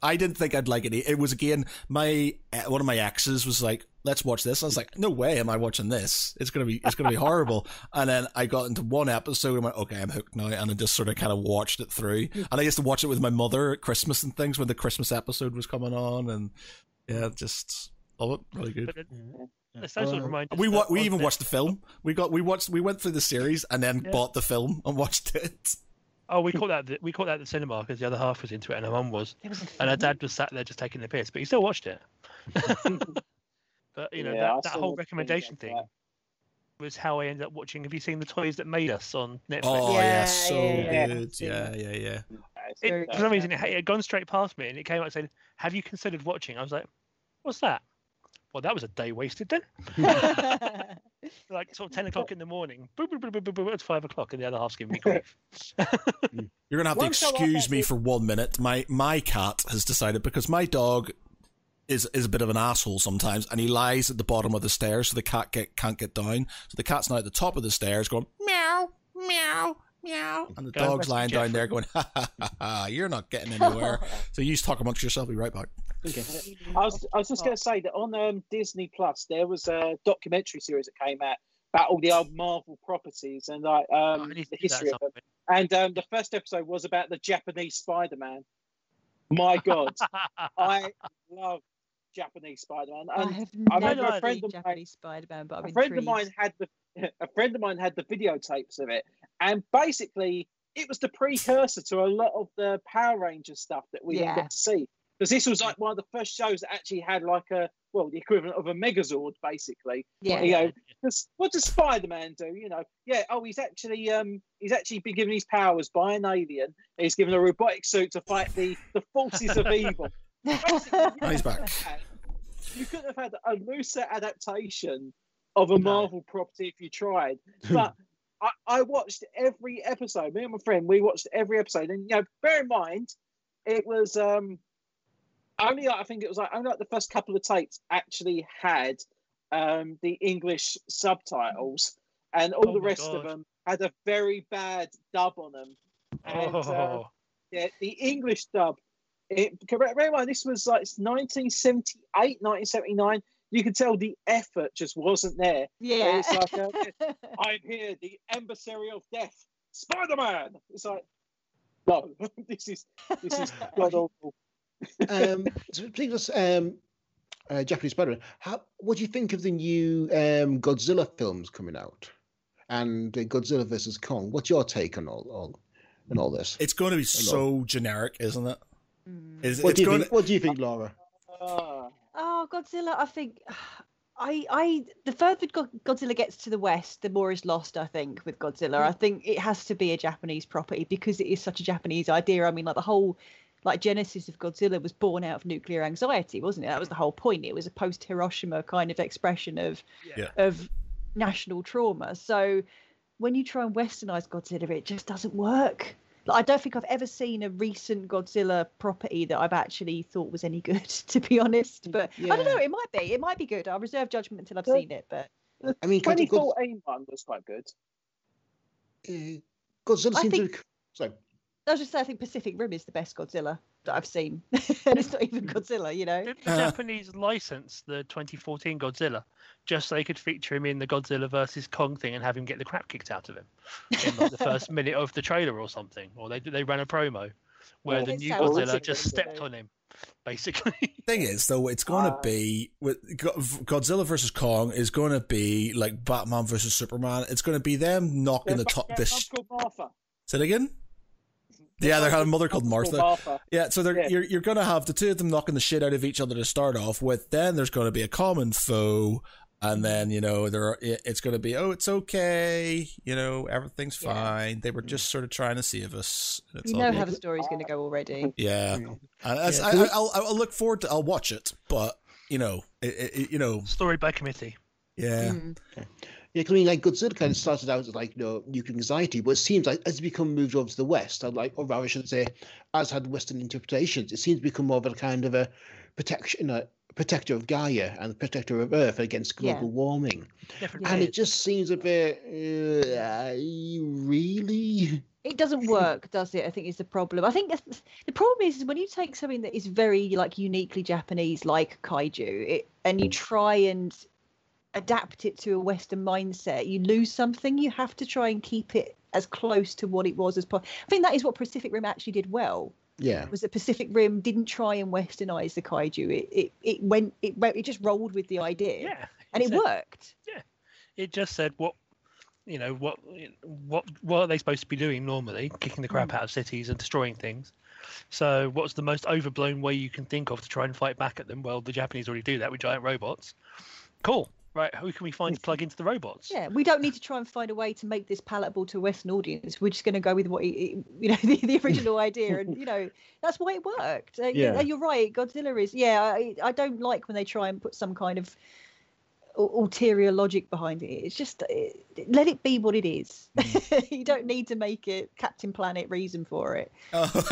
I didn't think I'd like it. It was, again, one of my exes was like, "Let's watch this." I was like, "No way am I watching this. It's gonna be horrible." And then I got into one episode and went, "Okay, I'm hooked now," and I just sort of kind of watched it through. And I used to watch it with my mother at Christmas and things when the Christmas episode was coming on, and just love it. Really good. We even watched the film. We went through the series and then bought the film and watched it. Oh, we caught that at the cinema because the other half was into it and her mum was. And her dad was sat there just taking the piss, but he still watched it. But, that whole recommendation thing was how I ended up watching. Have you seen The Toys That Made Us on Netflix? Oh, yeah, so good. Yeah. It, for some reason, it had gone straight past me and it came out saying, "Have you considered watching?" I was like, "What's that?" Well, that was a day wasted then. Like sort of 10 o'clock in the morning, it's 5 o'clock and the other half's giving me grief. You're going to have to excuse me for 1 minute. My cat has decided, because my dog is a bit of an asshole sometimes, and he lies at the bottom of the stairs so the cat can't get down. So the cat's now at the top of the stairs going, "Meow, meow, meow." And the dog's lying down there going, "Ha, ha, ha, ha, you're not getting anywhere." So you just talk amongst yourself, be right back. Okay. I was just going to say that on Disney Plus there was a documentary series that came out about all the old Marvel properties and like the history of them. And the first episode was about the Japanese Spider-Man. My God, I love Japanese Spider-Man. And a friend of mine had the videotapes of it, and basically it was the precursor to a lot of the Power Rangers stuff that we got to see. Because this was like one of the first shows that actually had like the equivalent of a Megazord, basically. Yeah. What does Spider-Man do? He's actually been given his powers by an alien. He's given a robotic suit to fight the forces of evil. He's back. You could have had a looser adaptation of a Marvel property if you tried, but. I watched every episode. Me and my friend, we watched every episode, and bear in mind, it was only the first couple of tapes actually had the English subtitles, and all the rest of them had a very bad dub on them. And, the English dub. Bear in mind, this was like 1978, 1979. You could tell the effort just wasn't there. Yeah. It's like, "I'm here, the emissary of death, Spider-Man." It's like, no, this is god awful. Speaking of Japanese Spider-Man, what do you think of the new Godzilla films coming out, and Godzilla vs Kong? What's your take on all this? It's going to be so generic, isn't it? Mm. What do you think, Laura? Godzilla, I think the further Godzilla gets to the West, the more is lost, I think, with Godzilla. I think it has to be a Japanese property because it is such a Japanese idea. I mean, like the whole genesis of Godzilla was born out of nuclear anxiety, wasn't it? That was the whole point. It was a post-Hiroshima kind of expression of national trauma. So when you try and westernize Godzilla, it just doesn't work. I don't think I've ever seen a recent Godzilla property that I've actually thought was any good, to be honest. But I don't know, it might be good. I'll reserve judgment until I've seen it. But I mean, 2014 one was quite good. Godzilla seems to. I was just saying, I think Pacific Rim is the best Godzilla that I've seen. And it's not even Godzilla, you know. Did the Japanese license the 2014 Godzilla just so they could feature him in the Godzilla vs Kong thing and have him get the crap kicked out of him in like, the first minute of the trailer or something? Or they ran a promo where the new Godzilla just stepped on him, basically. Thing is, though, it's going to be Godzilla vs Kong is going to be like Batman vs Superman. It's going to be them knocking the top. Say it again. Yeah, they had a mother called Martha. Yeah, so you're going to have the two of them knocking the shit out of each other to start off with. Then there's going to be a common foe, and then you know it's going to be it's okay, you know everything's fine. Yeah. They were just sort of trying to save us. You know how the story's going to go already. Yeah, I'll look forward to. I'll watch it, but you know, story by committee. Yeah. Mm. Okay. Yeah, I mean, like Godzilla kind of started out as like nuclear anxiety, but it seems like as it's become moved over to the West, or rather I should say, as had Western interpretations, it seems to become more of a kind of a protection, a protector of Gaia and protector of Earth against global warming. Definitely. And it just seems a bit really. It doesn't work, does it? I think is the problem. I think the problem is when you take something that is very like uniquely Japanese, like kaiju, and you try and adapt it to a Western mindset, you lose something. You have to try and keep it as close to what it was as possible. I think that is what Pacific Rim actually did well. Yeah, was that Pacific Rim didn't try and westernize the kaiju. It just rolled with the idea. Yeah, and it worked. Yeah, it just said what are they supposed to be doing normally? Kicking the crap out of cities and destroying things. So what's the most overblown way you can think of to try and fight back at them? Well, the Japanese already do that with giant robots. Cool. Right, who can we find to plug into the robots? Yeah, we don't need to try and find a way to make this palatable to a Western audience. We're just going to go with the original idea, and that's why it worked. Yeah, you're right. Godzilla is. Yeah, I don't like when they try and put some kind of ulterior logic behind it. It's just let it be what it is. You don't need to make it Captain Planet reason for it. Captain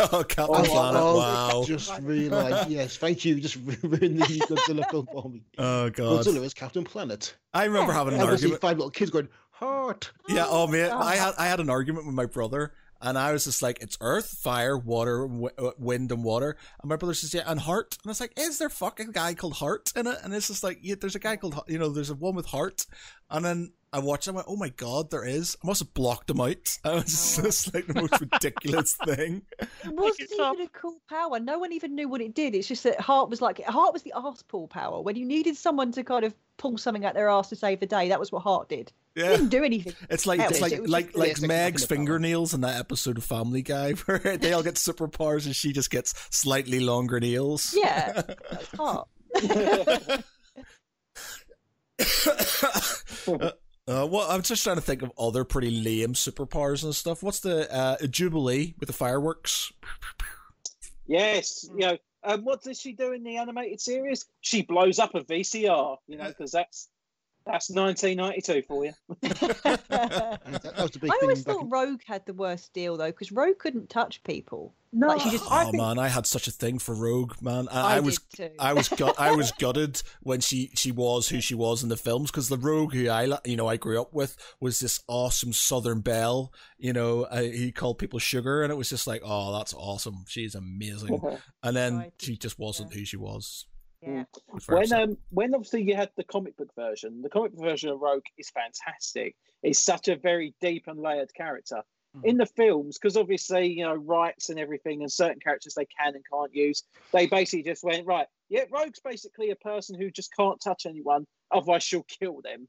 Planet! Wow! Just realised. Yes, thank you. Just ruined the Godzilla film for me. Oh God! Godzilla is Captain Planet. I remember having an argument. 5 little kids going heart. Yeah. Oh man, I had an argument with my brother. And I was just like, it's earth, fire, water, wind, and water. And my brother says, yeah, and heart. And I was like, is there fucking guy called Heart in it? And it's just like, yeah, there's a guy called, there's a one with Heart. And then I watched it and I went, oh my God, there is. I must have blocked him out. I was just like the most ridiculous thing. It wasn't even a cool power. No one even knew what it did. It's just that Heart was the arse pull power. When you needed someone to kind of pull something out their arse to save the day, that was what Heart did. Yeah. It didn't do anything. It's like Meg's fingernails in that episode of Family Guy where they all get superpowers and she just gets slightly longer nails. Yeah, that's hot. Well, I'm just trying to think of other pretty lame superpowers and stuff. What's the Jubilee with the fireworks? Yes, what does she do in the animated series? She blows up a VCR, because that's 1992 for you. I always thought Rogue had the worst deal, though, because Rogue couldn't touch people. No, I had such a thing for Rogue, man. I was gutted when she was who she was in the films, because the Rogue who I grew up with was this awesome Southern belle. He called people sugar, and it was just like, oh, that's awesome. She's amazing, and then she just wasn't who she was. Yeah. When obviously you had the comic book version of Rogue is fantastic. It's such a very deep and layered character. In the films, because obviously rights and everything, and certain characters they can and can't use, they basically just went Rogue's basically a person who just can't touch anyone, otherwise she'll kill them.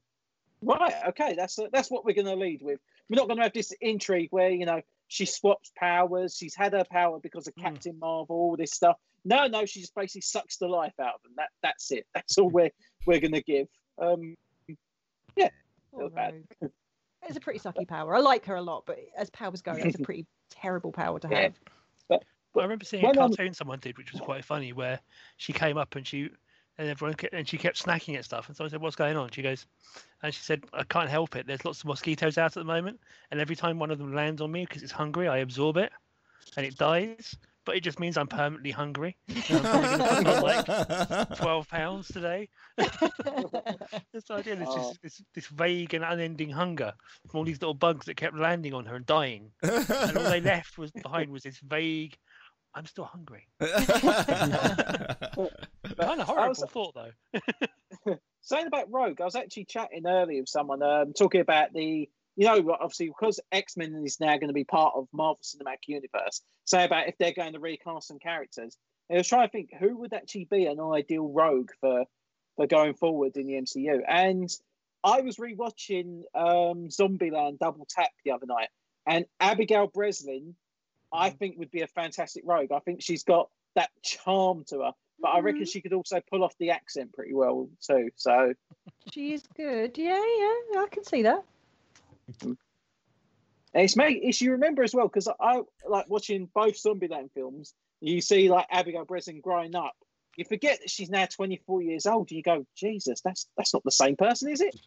Right, okay, that's what we're going to lead with. We're not going to have this intrigue where she swaps powers. She's had her power because of Captain Marvel, all this stuff. No, she just basically sucks the life out of them. That's it. That's all we're going to give. Bad. It's a pretty sucky power. I like her a lot, but as powers go, that's a pretty terrible power to have. But I remember seeing a cartoon someone did, which was quite funny, where she came up and she kept snacking at stuff. And someone said, "What's going on?" She said, "I can't help it. There's lots of mosquitoes out at the moment, and every time one of them lands on me because it's hungry, I absorb it, and it dies." but it just means I'm permanently hungry. Like £12 today. This idea is just this vague and unending hunger from all these little bugs that kept landing on her and dying, and all they left was behind was this vague, I'm still hungry. Kind of horrible thought, though. Saying about Rogue, I was actually chatting earlier with someone talking about the, you know, obviously because X-Men is now going to be part of Marvel Cinematic Universe, say about if they're going to recast some characters, I was trying to think who would actually be an ideal Rogue for going forward in the MCU. And I was rewatching Zombieland Double Tap the other night, and Abigail Breslin, I think, would be a fantastic Rogue. I think she's got that charm to her, but I reckon she could also pull off the accent pretty well too. So she's good. Yeah, I can see that. It's you remember as well, because I like watching both Zombieland films. You see like Abigail Breslin growing up. You forget that she's now 24 years old. And you go, Jesus, that's not the same person, is it?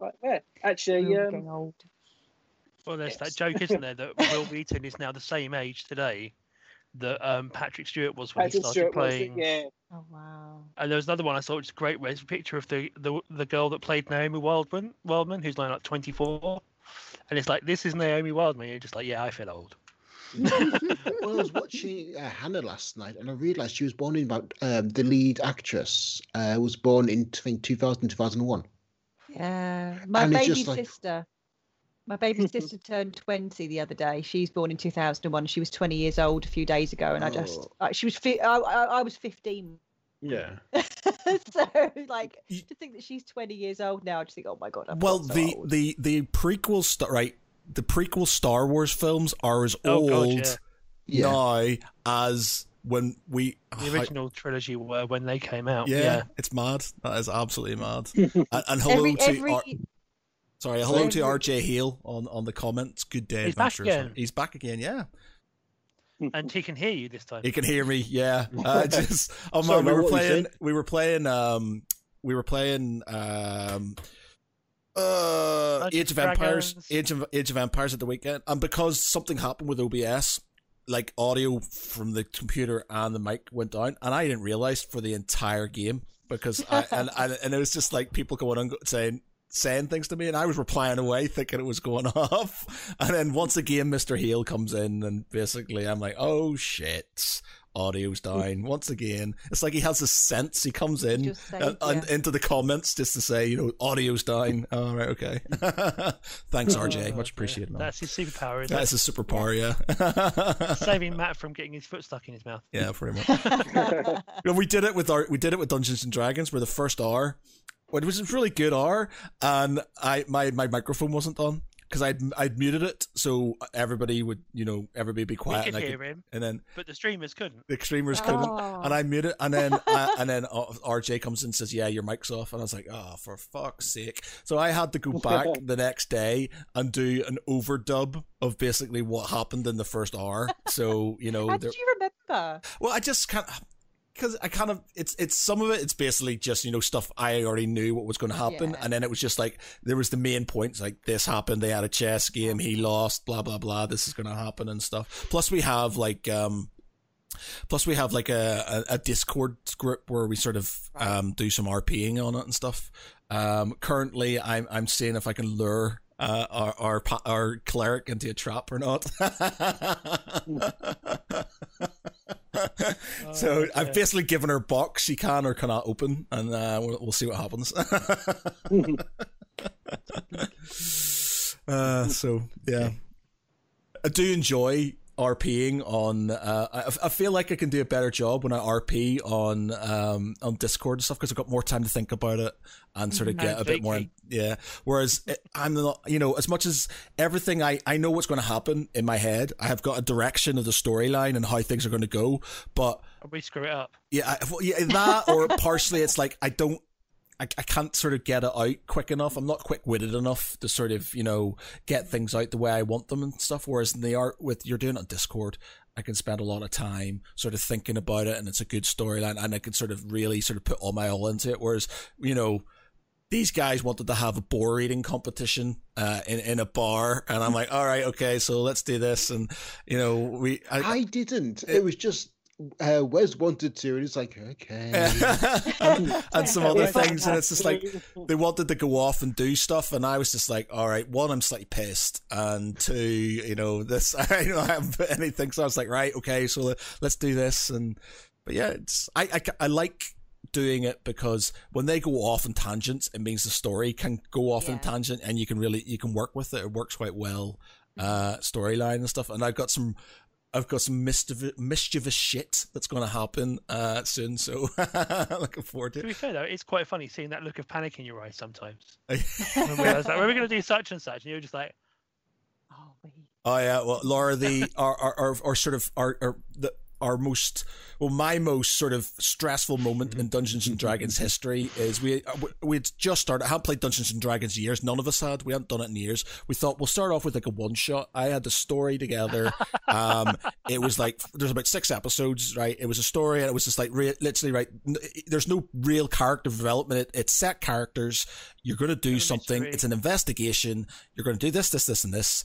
Like, yeah, actually, getting old. Well, there's that joke, isn't there, that Will Wheaton is now the same age today that Patrick Stewart was when he started playing. Yeah. Oh, wow. And there was another one I saw, which is great, where it's a picture of the girl that played Naomi Wildman, who's now like 24, and it's like, this is Naomi Wildman. You're just like, yeah, I feel old. Well, I was watching Hannah last night, and I realised she was born in about the lead actress was born in 2001. Yeah, my baby sister. My baby sister turned 20 the other day. She's born in 2001. She was 20 years old a few days ago, and I was 15. Yeah. So, like, to think that she's 20 years old now, I just think, oh my god. The prequel stuff, right? The prequel Star Wars films are as old now as when the original trilogy were when they came out. Yeah, it's mad. That is absolutely mad. and hello to. Sorry, hello to RJ Hale on the comments. Good day, adventurers. He's back again, yeah. And he can hear you this time. He can hear me, yeah. We were playing Age of Empires at the weekend, and because something happened with OBS, like audio from the computer and the mic went down, and I didn't realize for the entire game because and it was just like people going on saying things to me, and I was replying away thinking it was going off, and then once again Mr. Hale comes in and basically I'm like, oh shit, audio's down once again. It's like he has a sense, he comes in and into the comments just to say, you know, audio's down. Alright, okay. Thanks RJ, much appreciated, man. That's his superpower, isn't it? That's his superpower, yeah. Saving Matt from getting his foot stuck in his mouth. Yeah, pretty much. We did it with Dungeons and Dragons, where the first hour, it was a really good hour, and my microphone wasn't on because I'd muted it, so everybody be quiet. But the streamers couldn't. And I muted it, and then RJ comes in and says, "Yeah, your mic's off," and I was like, "Oh, for fuck's sake!" So I had to go back the next day and do an overdub of basically what happened in the first hour. So how did you remember? Well, I just can't. Because I kind of, it's some of it, it's basically just, stuff I already knew what was going to happen. Yeah. And then it was just like, there was the main points, like this happened, they had a chess game, he lost, blah, blah, blah, this is going to happen and stuff. Plus we have like, a Discord group where we sort of do some RPing on it and stuff. Currently I'm seeing if I can lure our cleric into a trap or not. So I've basically given her a box she can or cannot open, and we'll see what happens. I do enjoy RPing on. I feel like I can do a better job when I RP on Discord and stuff, because I've got more time to think about it and sort of get a bit more. Yeah. Whereas I'm not, as much as everything, I know what's going to happen in my head. I have got a direction of the storyline and how things are going to go, but we screw it up. Yeah, that or partially, it's like I can't sort of get it out quick enough. I'm not quick-witted enough to sort of, get things out the way I want them and stuff. Whereas you're doing it on Discord, I can spend a lot of time sort of thinking about it, and it's a good storyline, and I can sort of really sort of put all my all into it. Whereas, these guys wanted to have a bore eating competition in a bar, and I'm like, all right, okay, so let's do this. And you know, I didn't. It was just Wes wanted to, and he's like, okay, and some other things, and it's just like they wanted to go off and do stuff, and I was just like, all right, one, I'm slightly pissed, and two, you know, this, I don't have anything, so I was like, right, okay, so let's do this. And but yeah, it's I like doing it because when they go off on tangents, it means the story can go off on tangent, and you can work with it. It works quite well, storyline and stuff. And I've got some mischievous shit that's going to happen soon, so looking forward to it. To be fair, though, it's quite funny seeing that look of panic in your eyes sometimes. When we're going to do such and such, and you're just like, oh, wait. Oh yeah, well, Laura, my most sort of stressful moment in Dungeons and Dragons history is we'd just started. I hadn't played Dungeons and Dragons in years. None of us had. We hadn't done it in years. We thought we'll start off with like a one shot. I had the story together. It was like there's about 6 episodes, right? It was a story, and it was just like literally, right? There's no real character development. It's set characters. You're going to do something. Mystery. It's an investigation. You're going to do this, this, this, and this.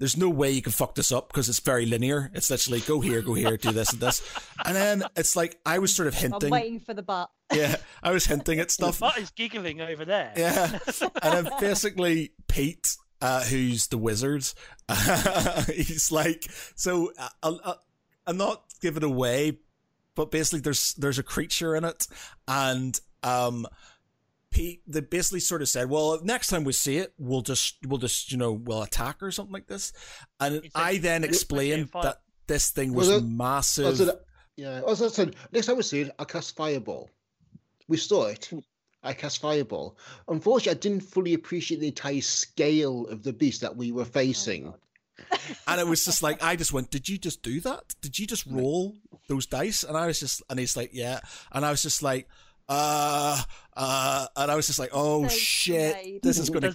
There's no way you can fuck this up because it's very linear. It's literally go here, do this and this. And then it's like, I was sort of hinting. I'm waiting for the butt. Yeah, I was hinting at stuff. The butt is giggling over there. Yeah. And then basically Pete, who's the wizard, he's like, so I'm not giving away, but basically there's a creature in it. And Pete, they basically sort of said, well, next time we see it, we'll just, you know, we'll attack or something like this. And like, I then explained that this thing was massive. I said, next time we see it, I'll cast Fireball. We saw it. I cast Fireball. Unfortunately, I didn't fully appreciate the entire scale of the beast that we were facing. And it was just like, I just went, did you just do that? Did you just roll those dice? And I was just, and he's like, yeah. And I was just like, and I was just like, oh shit, this is going to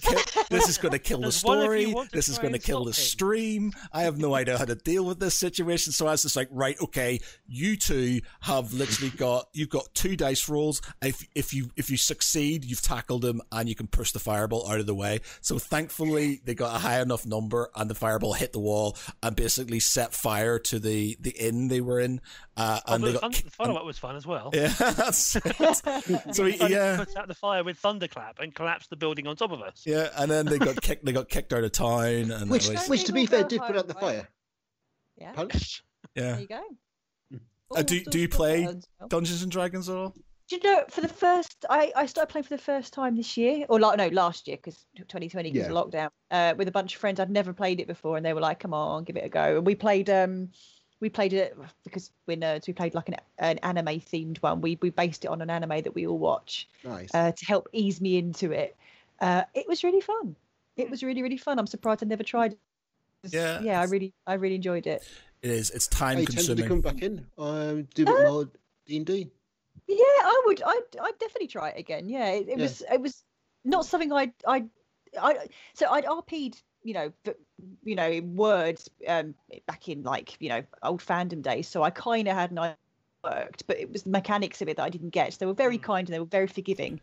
kill the story. This is going to kill the stream. I have no idea how to deal with this situation. So I was just like, right, okay, you two have literally you've got 2 dice rolls. If you succeed, you've tackled them and you can push the fireball out of the way. So thankfully they got a high enough number and the fireball hit the wall and basically set fire to the inn they were in. The follow-up was fun as well. Yeah, that's it. So he put out the fire with thunderclap and collapsed the building on top of us. Yeah, and then they got kicked. They got kicked out of town. And which to be fair, did put out the fire. Yeah. Punch. Yeah. There you go. Do you play Dungeons and Dragons at all? Do you know, I started playing for the first time this year, or like, no, last year, because 2020 was lockdown. With a bunch of friends, I'd never played it before, and they were like, "Come on, give it a go." And we played. We played it because we're nerds. We played like an anime themed one. We based it on an anime that we all watch. Nice. To help ease me into it. It was really fun. It was really, really fun. I'm surprised I never tried it. Yeah. I really enjoyed it. It is. It's time consuming. Come back in. Do a bit more D&D. Yeah, I would. I'd definitely try it again. Yeah, it was not something I'd RP'd. You know, in words back in like, you know, old fandom days. So I kind of had an idea worked, but it was the mechanics of it that I didn't get. So they were very kind and they were very forgiving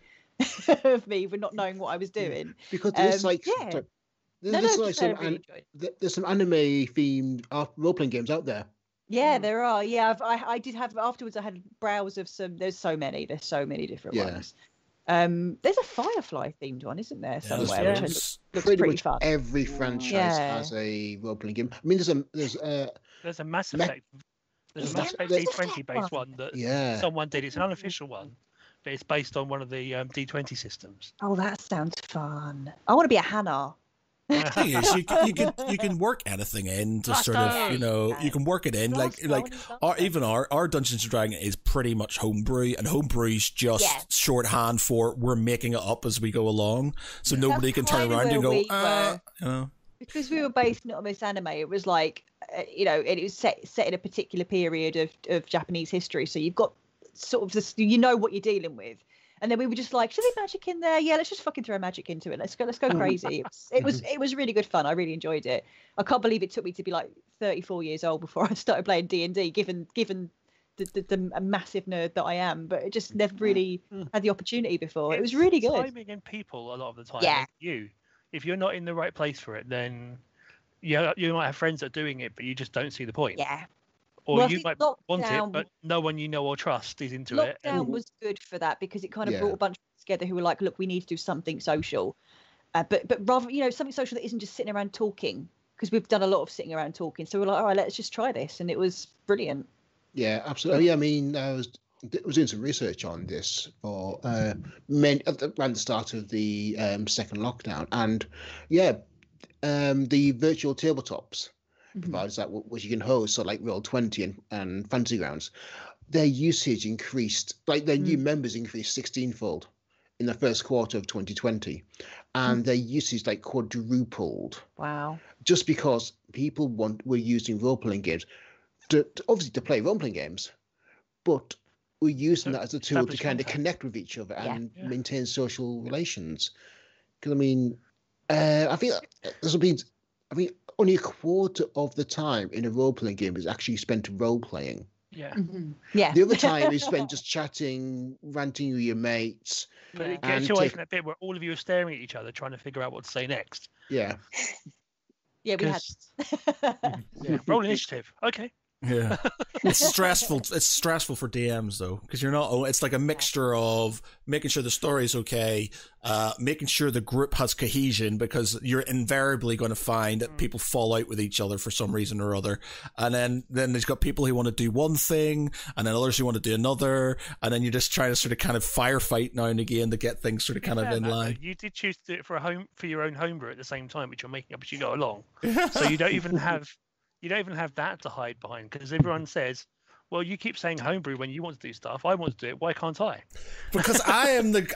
of me for not knowing what I was doing. Because there's there's some anime themed role playing games out there. Yeah, there are. Yeah, I did have afterwards. I had a browse of some. There's so many. There's so many different ones. There's a Firefly themed one, isn't there? Somewhere, which looks pretty fun. Every franchise has a role-playing game. I mean, there's a Mass Effect, D20 based one that someone did. It's an unofficial one, but it's based on one of the D20 systems. Oh, that sounds fun! I want to be a Hannah. You can work anything in to sort of, you know, you can work it in like our Dungeons and Dragons is pretty much homebrew, and homebrew's just shorthand for we're making it up as we go along, so nobody can turn around and go you know, because we were based not on this anime. It was like, you know, it was set in a particular period of Japanese history, so you've got sort of this, you know what you're dealing with. And then we were just like, should there be magic in there? Yeah, let's just fucking throw magic into it. Let's go crazy. It was really good fun. I really enjoyed it. I can't believe it took me to be like 34 years old before I started playing D&D, given the massive nerd that I am, but it just never really had the opportunity before. It was really good. Timing and people a lot of the time. Yeah. If you're not in the right place for it, then you might have friends that are doing it, but you just don't see the point. Yeah. Or you might want it, but no one you know or trust is into it. Lockdown was good for that because it kind of brought a bunch of people together who were like, look, we need to do something social. But rather, something social that isn't just sitting around talking, because we've done a lot of sitting around talking. So we're like, all right, let's just try this. And it was brilliant. Yeah, absolutely. I mean, I was doing some research on this for around the start of the second lockdown. And, the virtual tabletops provides that, which you can host, so like Roll20 and Fantasy Grounds, their usage increased, like their new members increased 16-fold in the first quarter of 2020. And their usage like quadrupled. Wow. Just because people were using role-playing games, to play role-playing games, but we're using that as a tool to kind of connect with each other and maintain social relations. Because, I mean, I think this will be, I mean, only a quarter of the time in a role-playing game is actually spent role-playing. Yeah. Mm-hmm. Yeah. The other time is spent just chatting, ranting with your mates. But it gets you away from that bit where all of you are staring at each other, trying to figure out what to say next. Yeah. Yeah, we had. Roll initiative. Okay. Yeah, it's stressful. It's stressful for DMs though, because you're not. It's like a mixture of making sure the story's okay, making sure the group has cohesion, because you're invariably going to find that people fall out with each other for some reason or other. And then there's got people who want to do one thing, and then others who want to do another, and then you're just trying to sort of kind of firefight now and again to get things sort of kind of in line. You did choose to do it for your own homebrew at the same time, which you're making up as you go along, so you don't even have. You don't even have that to hide behind, because everyone says, well, you keep saying homebrew when you want to do stuff. I want to do it. Why can't I? Because I am the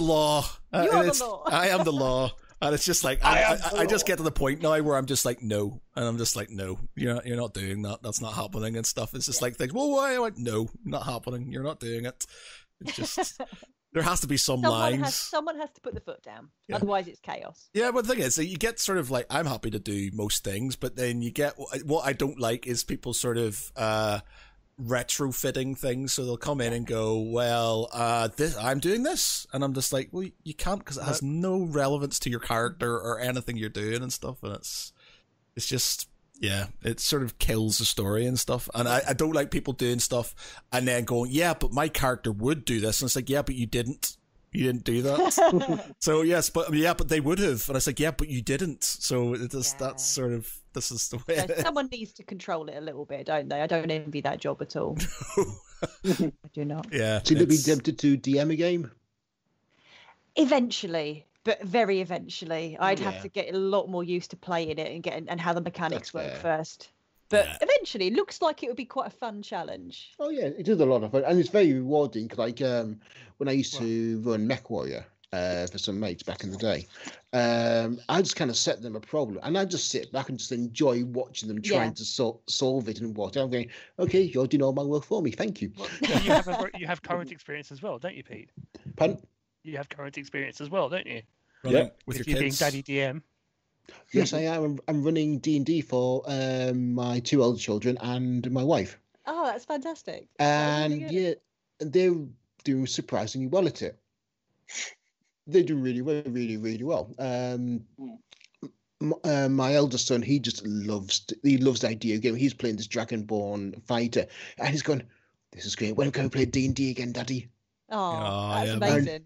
law. You are the law. I am the law. And it's just like, I just get to the point now where I'm just like, no. And I'm just like, no, you're not doing that. That's not happening and stuff. It's just like things, well, why? I'm like, no, not happening. You're not doing it. It's just... There has to be someone lines. Someone has to put the foot down. Yeah. Otherwise, it's chaos. Yeah, but the thing is, you get sort of like, I'm happy to do most things, but then you get what I don't like is people sort of retrofitting things. So they'll come in and go, well, I'm doing this. And I'm just like, well, you can't, because it has no relevance to your character or anything you're doing and stuff. And it's just... Yeah, it sort of kills the story and stuff. And I don't like people doing stuff and then going, yeah, but my character would do this. And it's like, yeah, but you didn't. You didn't do that. So, yes, but yeah, but they would have. And I was like, yeah, but you didn't. So that's sort of, this is the way. Yeah, someone needs to control it a little bit, don't they? I don't envy that job at all. No. I do not. Yeah. Should they be tempted to DM a game? Eventually. But very eventually, I'd have to get a lot more used to playing it and how the mechanics work first. But eventually, it looks like it would be quite a fun challenge. Oh yeah, it is a lot of fun, and it's very rewarding. Like when I used to run MechWarrior for some mates back in the day, I just kind of set them a problem, and I just sit back and just enjoy watching them trying to solve it and what. I'm going, okay, you're doing all my work for me, thank you. Well, you have current experience as well, don't you, Pete? Pardon? You have current experience as well, don't you? Yeah, with your kids. Being daddy DM. Yes, I am. I'm running D&D for my two older children and my wife. Oh, that's fantastic. And they're doing surprisingly well at it. They do really well, really, really well. My eldest son, he just loves the idea of game. He's playing this Dragonborn fighter, and he's going, "This is great. When can we play D&D again, Daddy?" Oh, that's amazing.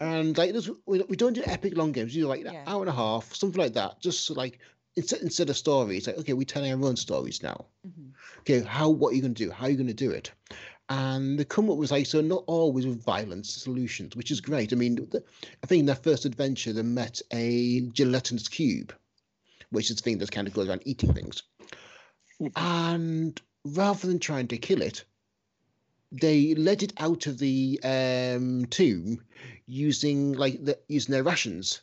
And like, we don't do epic long games. You do like an hour and a half, something like that. Just like instead of stories, like, okay, we're telling our own stories now. Mm-hmm. Okay, what are you going to do? How are you going to do it? And the come up was like, so not always with violent solutions, which is great. I mean, I think in their first adventure, they met a gelatinous cube, which is the thing that kind of goes around eating things. And rather than trying to kill it, they led it out of the tomb using their rations,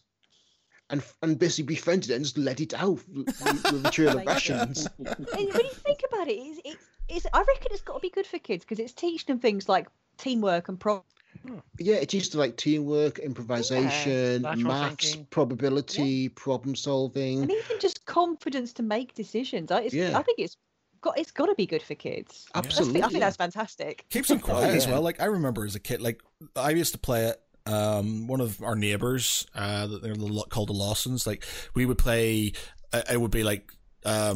and basically befriended it and just led it out with a trail of rations. And when you think about it, I reckon it's got to be good for kids because it's teaching them things like teamwork and problem. Yeah, it teaches them like teamwork, improvisation, maths, probability, problem solving, and even just confidence to make decisions. I think it's it's got to be good for kids. Absolutely. I think that's fantastic. Keeps them quiet as well. Like, I remember as a kid, like, I used to play it. One of our neighbors, they're called the Lawsons, like, we would play, it would be like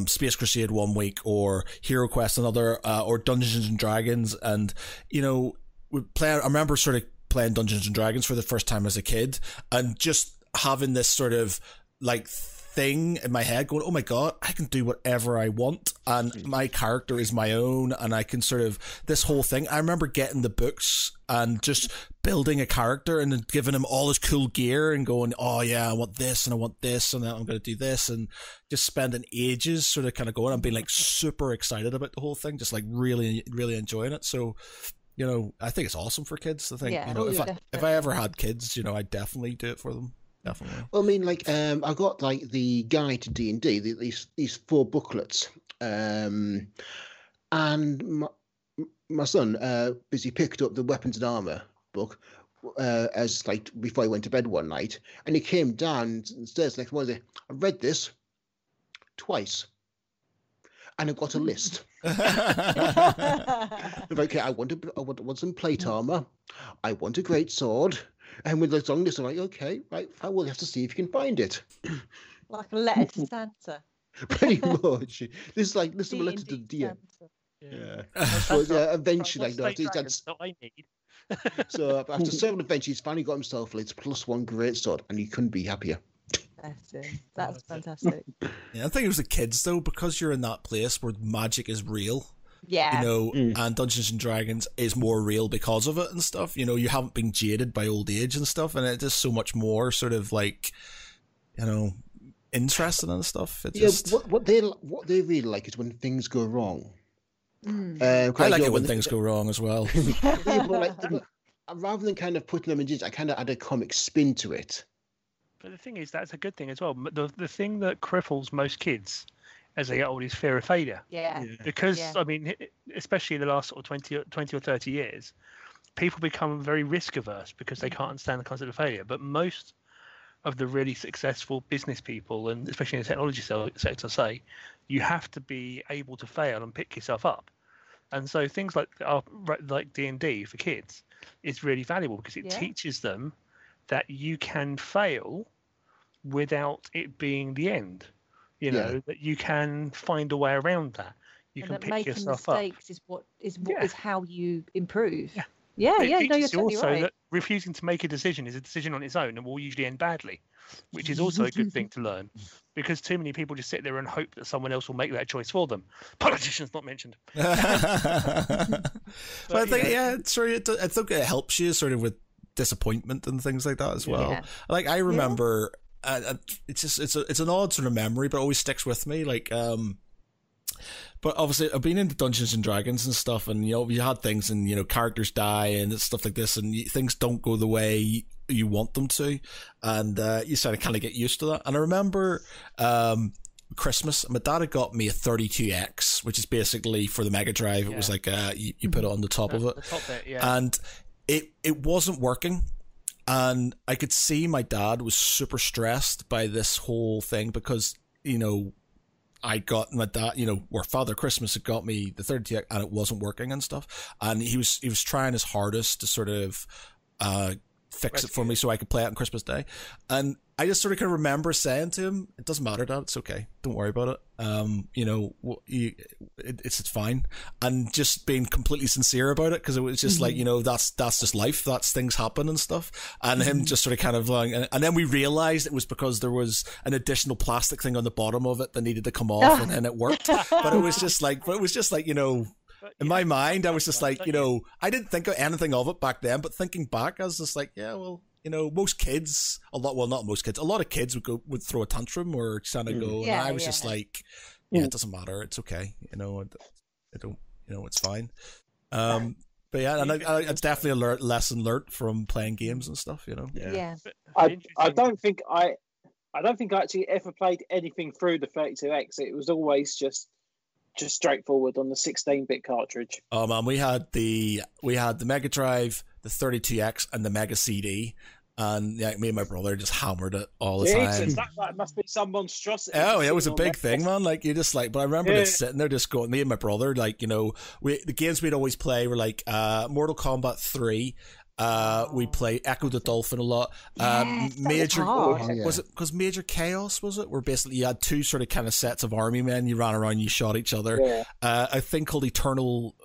Space Crusade one week, or Hero Quest another, or Dungeons and Dragons. And, you know, we'd play. I remember sort of playing Dungeons and Dragons for the first time as a kid, and just having this sort of like thing in my head going, oh my god, I can do whatever I want, and my character is my own, and I can sort of this whole thing. I remember getting the books and just building a character and then giving him all his cool gear and going, oh yeah, I want this and I want this and I'm going to do this, and just spending ages sort of kind of going and being like super excited about the whole thing, just like really, really enjoying it. So, you know, I think it's awesome for kids. I think, you know, if I ever had kids, you know, I'd definitely do it for them. Definitely. Well, I mean, like, I got like the guide to D&D, these four booklets, and my son busy picked up the Weapons and Armor book as like before he went to bed one night, and he came down the stairs the next morning. I read this twice, and I got a list. Okay, I want some plate armor. I want a great sword. And with the song, I'm like, okay, right, I will have to see if you can find it. Like a letter to Santa. Pretty much. This is like, this is a letter to the DM. Yeah. Eventually, that's what I need. So after several adventures, he's finally got himself a +1 great sword, and he couldn't be happier. That's fantastic. Yeah, I think it was the kids though, because you're in that place where magic is real. Yeah, you know, and Dungeons and Dragons is more real because of it and stuff. You know, you haven't been jaded by old age and stuff, and it's just so much more sort of like, you know, interesting and stuff. It just... Yeah, what they really like is when things go wrong. I like it when things go wrong as well. Yeah, but like, rather than kind of putting them in jeans, I kind of add a comic spin to it. But the thing is, that's a good thing as well. The thing that cripples most kids as they get old is fear of failure. Yeah. Because, I mean, especially in the last sort of 20 or 30 years, people become very risk averse because they can't understand the concept of failure. But most of the really successful business people, and especially in the technology sector, say you have to be able to fail and pick yourself up. And so things like D&D for kids is really valuable because it teaches them that you can fail without it being the end. You know, that you can find a way around that. You can pick yourself up. Making mistakes is how you improve. Yeah, no, you're totally also right. That refusing to make a decision is a decision on its own and will usually end badly, which is also a good thing to learn, because too many people just sit there and hope that someone else will make that choice for them. Politicians not mentioned. But I think, I think it helps you sort of with disappointment and things like that as well. Yeah. Like, I remember... It's an odd sort of memory, but it always sticks with me. Like, but obviously I've been into Dungeons and Dragons and stuff, and you know, you had things, and you know, characters die and stuff like this, and things don't go the way you want them to, and you sort of kind of get used to that. And I remember Christmas, my dad had got me a 32X, which is basically for the Mega Drive. It was like you put it on the top of it, and it wasn't working. And I could see my dad was super stressed by this whole thing because, you know, I got my dad, you know, or Father Christmas had got me the 32X and it wasn't working and stuff. And he was trying his hardest to sort of fix it for me so I could play it on Christmas Day. And I just sort of can remember saying to him, it doesn't matter, Dad, it's okay. Don't worry about it. You know, it's fine. And just being completely sincere about it, because it was just like, you know, that's just life. That's things happen and stuff. And him just sort of kind of like, and then we realized it was because there was an additional plastic thing on the bottom of it that needed to come off, and then it worked. But it was just like, you know, in my mind, I was just like, you know, I didn't think of anything of it back then, but thinking back, I was just like, yeah, well, you know, a lot of kids would throw a tantrum or kind of go, and I was just like, it doesn't matter, it's okay, you know, I don't, you know, it's fine. But yeah, and it's definitely a lesson learned from playing games and stuff, you know. Yeah. I don't think I actually ever played anything through the 32X. It was always just straightforward on the 16-bit cartridge. Oh man, we had the Mega Drive, the 32X, and the Mega CD, And yeah, me and my brother just hammered it all the time. That like, must be some monstrosity. Oh, yeah, it was a big thing, man. Like, you just like, but I remember just sitting there just going, me and my brother, like, you know, the games we'd always play were like Mortal Kombat 3. We play Echo the Dolphin a lot. Major was it because Major Chaos was it? Where basically you had two sort of kind of sets of army men. You ran around, you shot each other. Yeah. I think called Eternal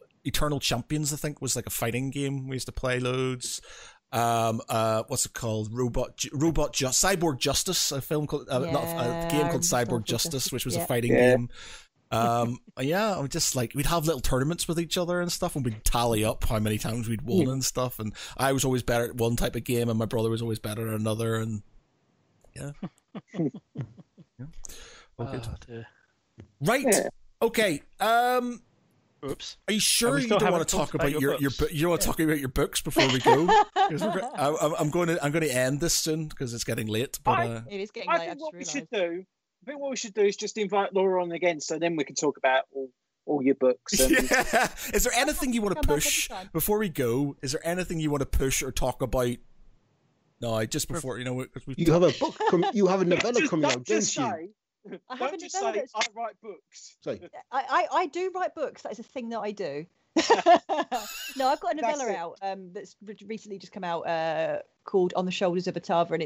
Champions. I think was like a fighting game we used to play loads. What's it called? Cyborg Justice. A film called a game called Cyborg Justice, which was a fighting game. Yeah, I'm just like, we'd have little tournaments with each other and stuff, and we'd tally up how many times we'd won and stuff. And I was always better at one type of game, and my brother was always better at another. And okay. Oops. Are you sure you don't want to talk about your books before we go? I'm going to end this soon because it's getting late. But it is getting late. I think what we should do is just invite Laura on again, so then we can talk about all your books. Is there anything you want to push before we go? Is there anything you want to push or talk about? No, just before, you know, you have a book. You have a novella coming out, don't you? Don't just say I write books. I do write books. That is a thing that I do. No, I've got a novella out that's recently just come out called On the Shoulders of Otava, and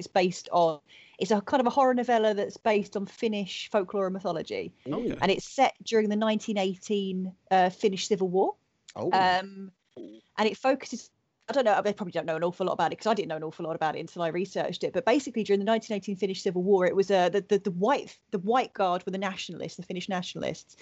it's a kind of a horror novella that's based on Finnish folklore and mythology. Okay. And it's set during the 1918 Finnish Civil War. And it focuses, I don't know, I probably don't know an awful lot about it because I didn't know an awful lot about it until I researched it. But basically, during the 1918 Finnish Civil War, it was the White Guard were the nationalists, the Finnish nationalists,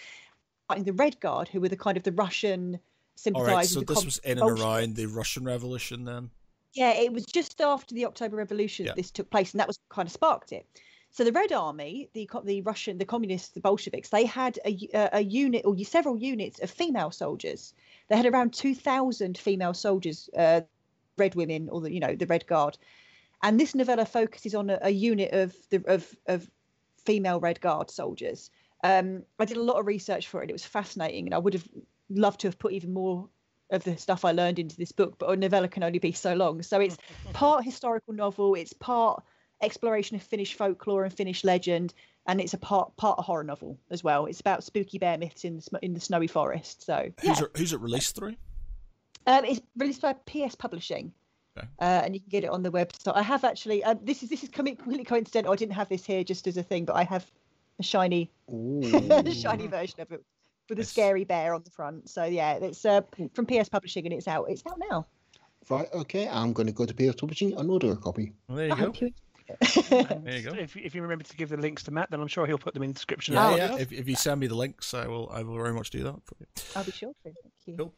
fighting the Red Guard, who were the kind of the Russian sympathisers. All right, so this was in and around the Russian Revolution then? Yeah, it was just after the October Revolution that this took place, and that was kind of sparked it. So the Red Army, the communists, the Bolsheviks, they had a unit or several units of female soldiers. They had around 2,000 female soldiers, Red women, or the Red Guard. And this novella focuses on a unit of female Red Guard soldiers. I did a lot of research for it, and it was fascinating, and I would have loved to have put even more of the stuff I learned into this book, but a novella can only be so long. So it's part historical novel, it's part exploration of Finnish folklore and Finnish legend, and it's a part a horror novel as well. It's about spooky bear myths in the snowy forest. So who's it released through? It's released by PS Publishing. Okay. And you can get it on the website. I have actually, this is completely coincidental. I didn't have this here just as a thing, but I have a shiny version of it with a scary bear on the front. So yeah, it's from PS Publishing, and it's out now. Right, okay, I'm going to go to PS Publishing and order a copy. Well, there you go. If you remember to give the links to Matt, then I'm sure he'll put them in the description. Yeah. If you send me the links, I will very much do that for you. I'll be sure to. Thank you. Cool.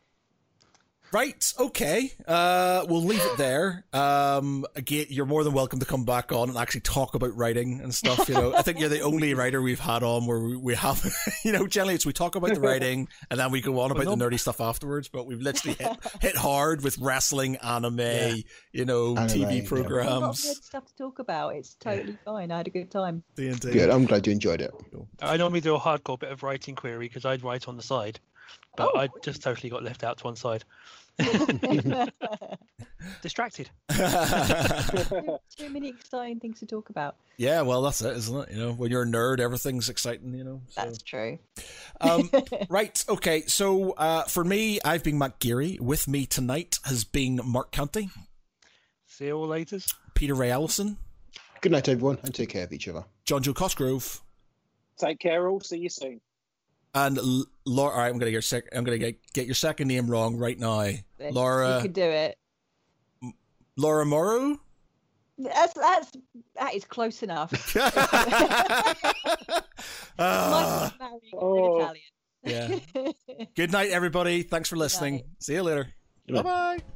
Right, okay. We'll leave it there. Again, you're more than welcome to come back on and actually talk about writing and stuff. You know, I think you're the only writer we've had on where we have, generally it's we talk about the writing and then we go on about the nerdy stuff afterwards. But we've literally hit hard with wrestling, anime, TV programs. We've got weird stuff to talk about. It's totally fine. I had a good time. D&D. Good. I'm glad you enjoyed it. I normally do a hardcore bit of writing query because I'd write on the side, but I just totally got left out to one side. Distracted. Too many exciting things to talk about. Yeah, well, that's it, isn't it? You know, when you're a nerd, everything's exciting. You know, so. That's true. Right. Okay. So for me, I've been Matt Geary. With me tonight has been Mark Canty. See you all later. Peter Ray Allison. Good night, everyone, and take care of each other. John Joe Cosgrove. Take care. All. See you soon. And Laura, all right, I'm gonna get your second name wrong right now. Laura, you can do it. Laura Mauro. That is close enough. Good night, everybody. Thanks for listening. See you later. Bye bye.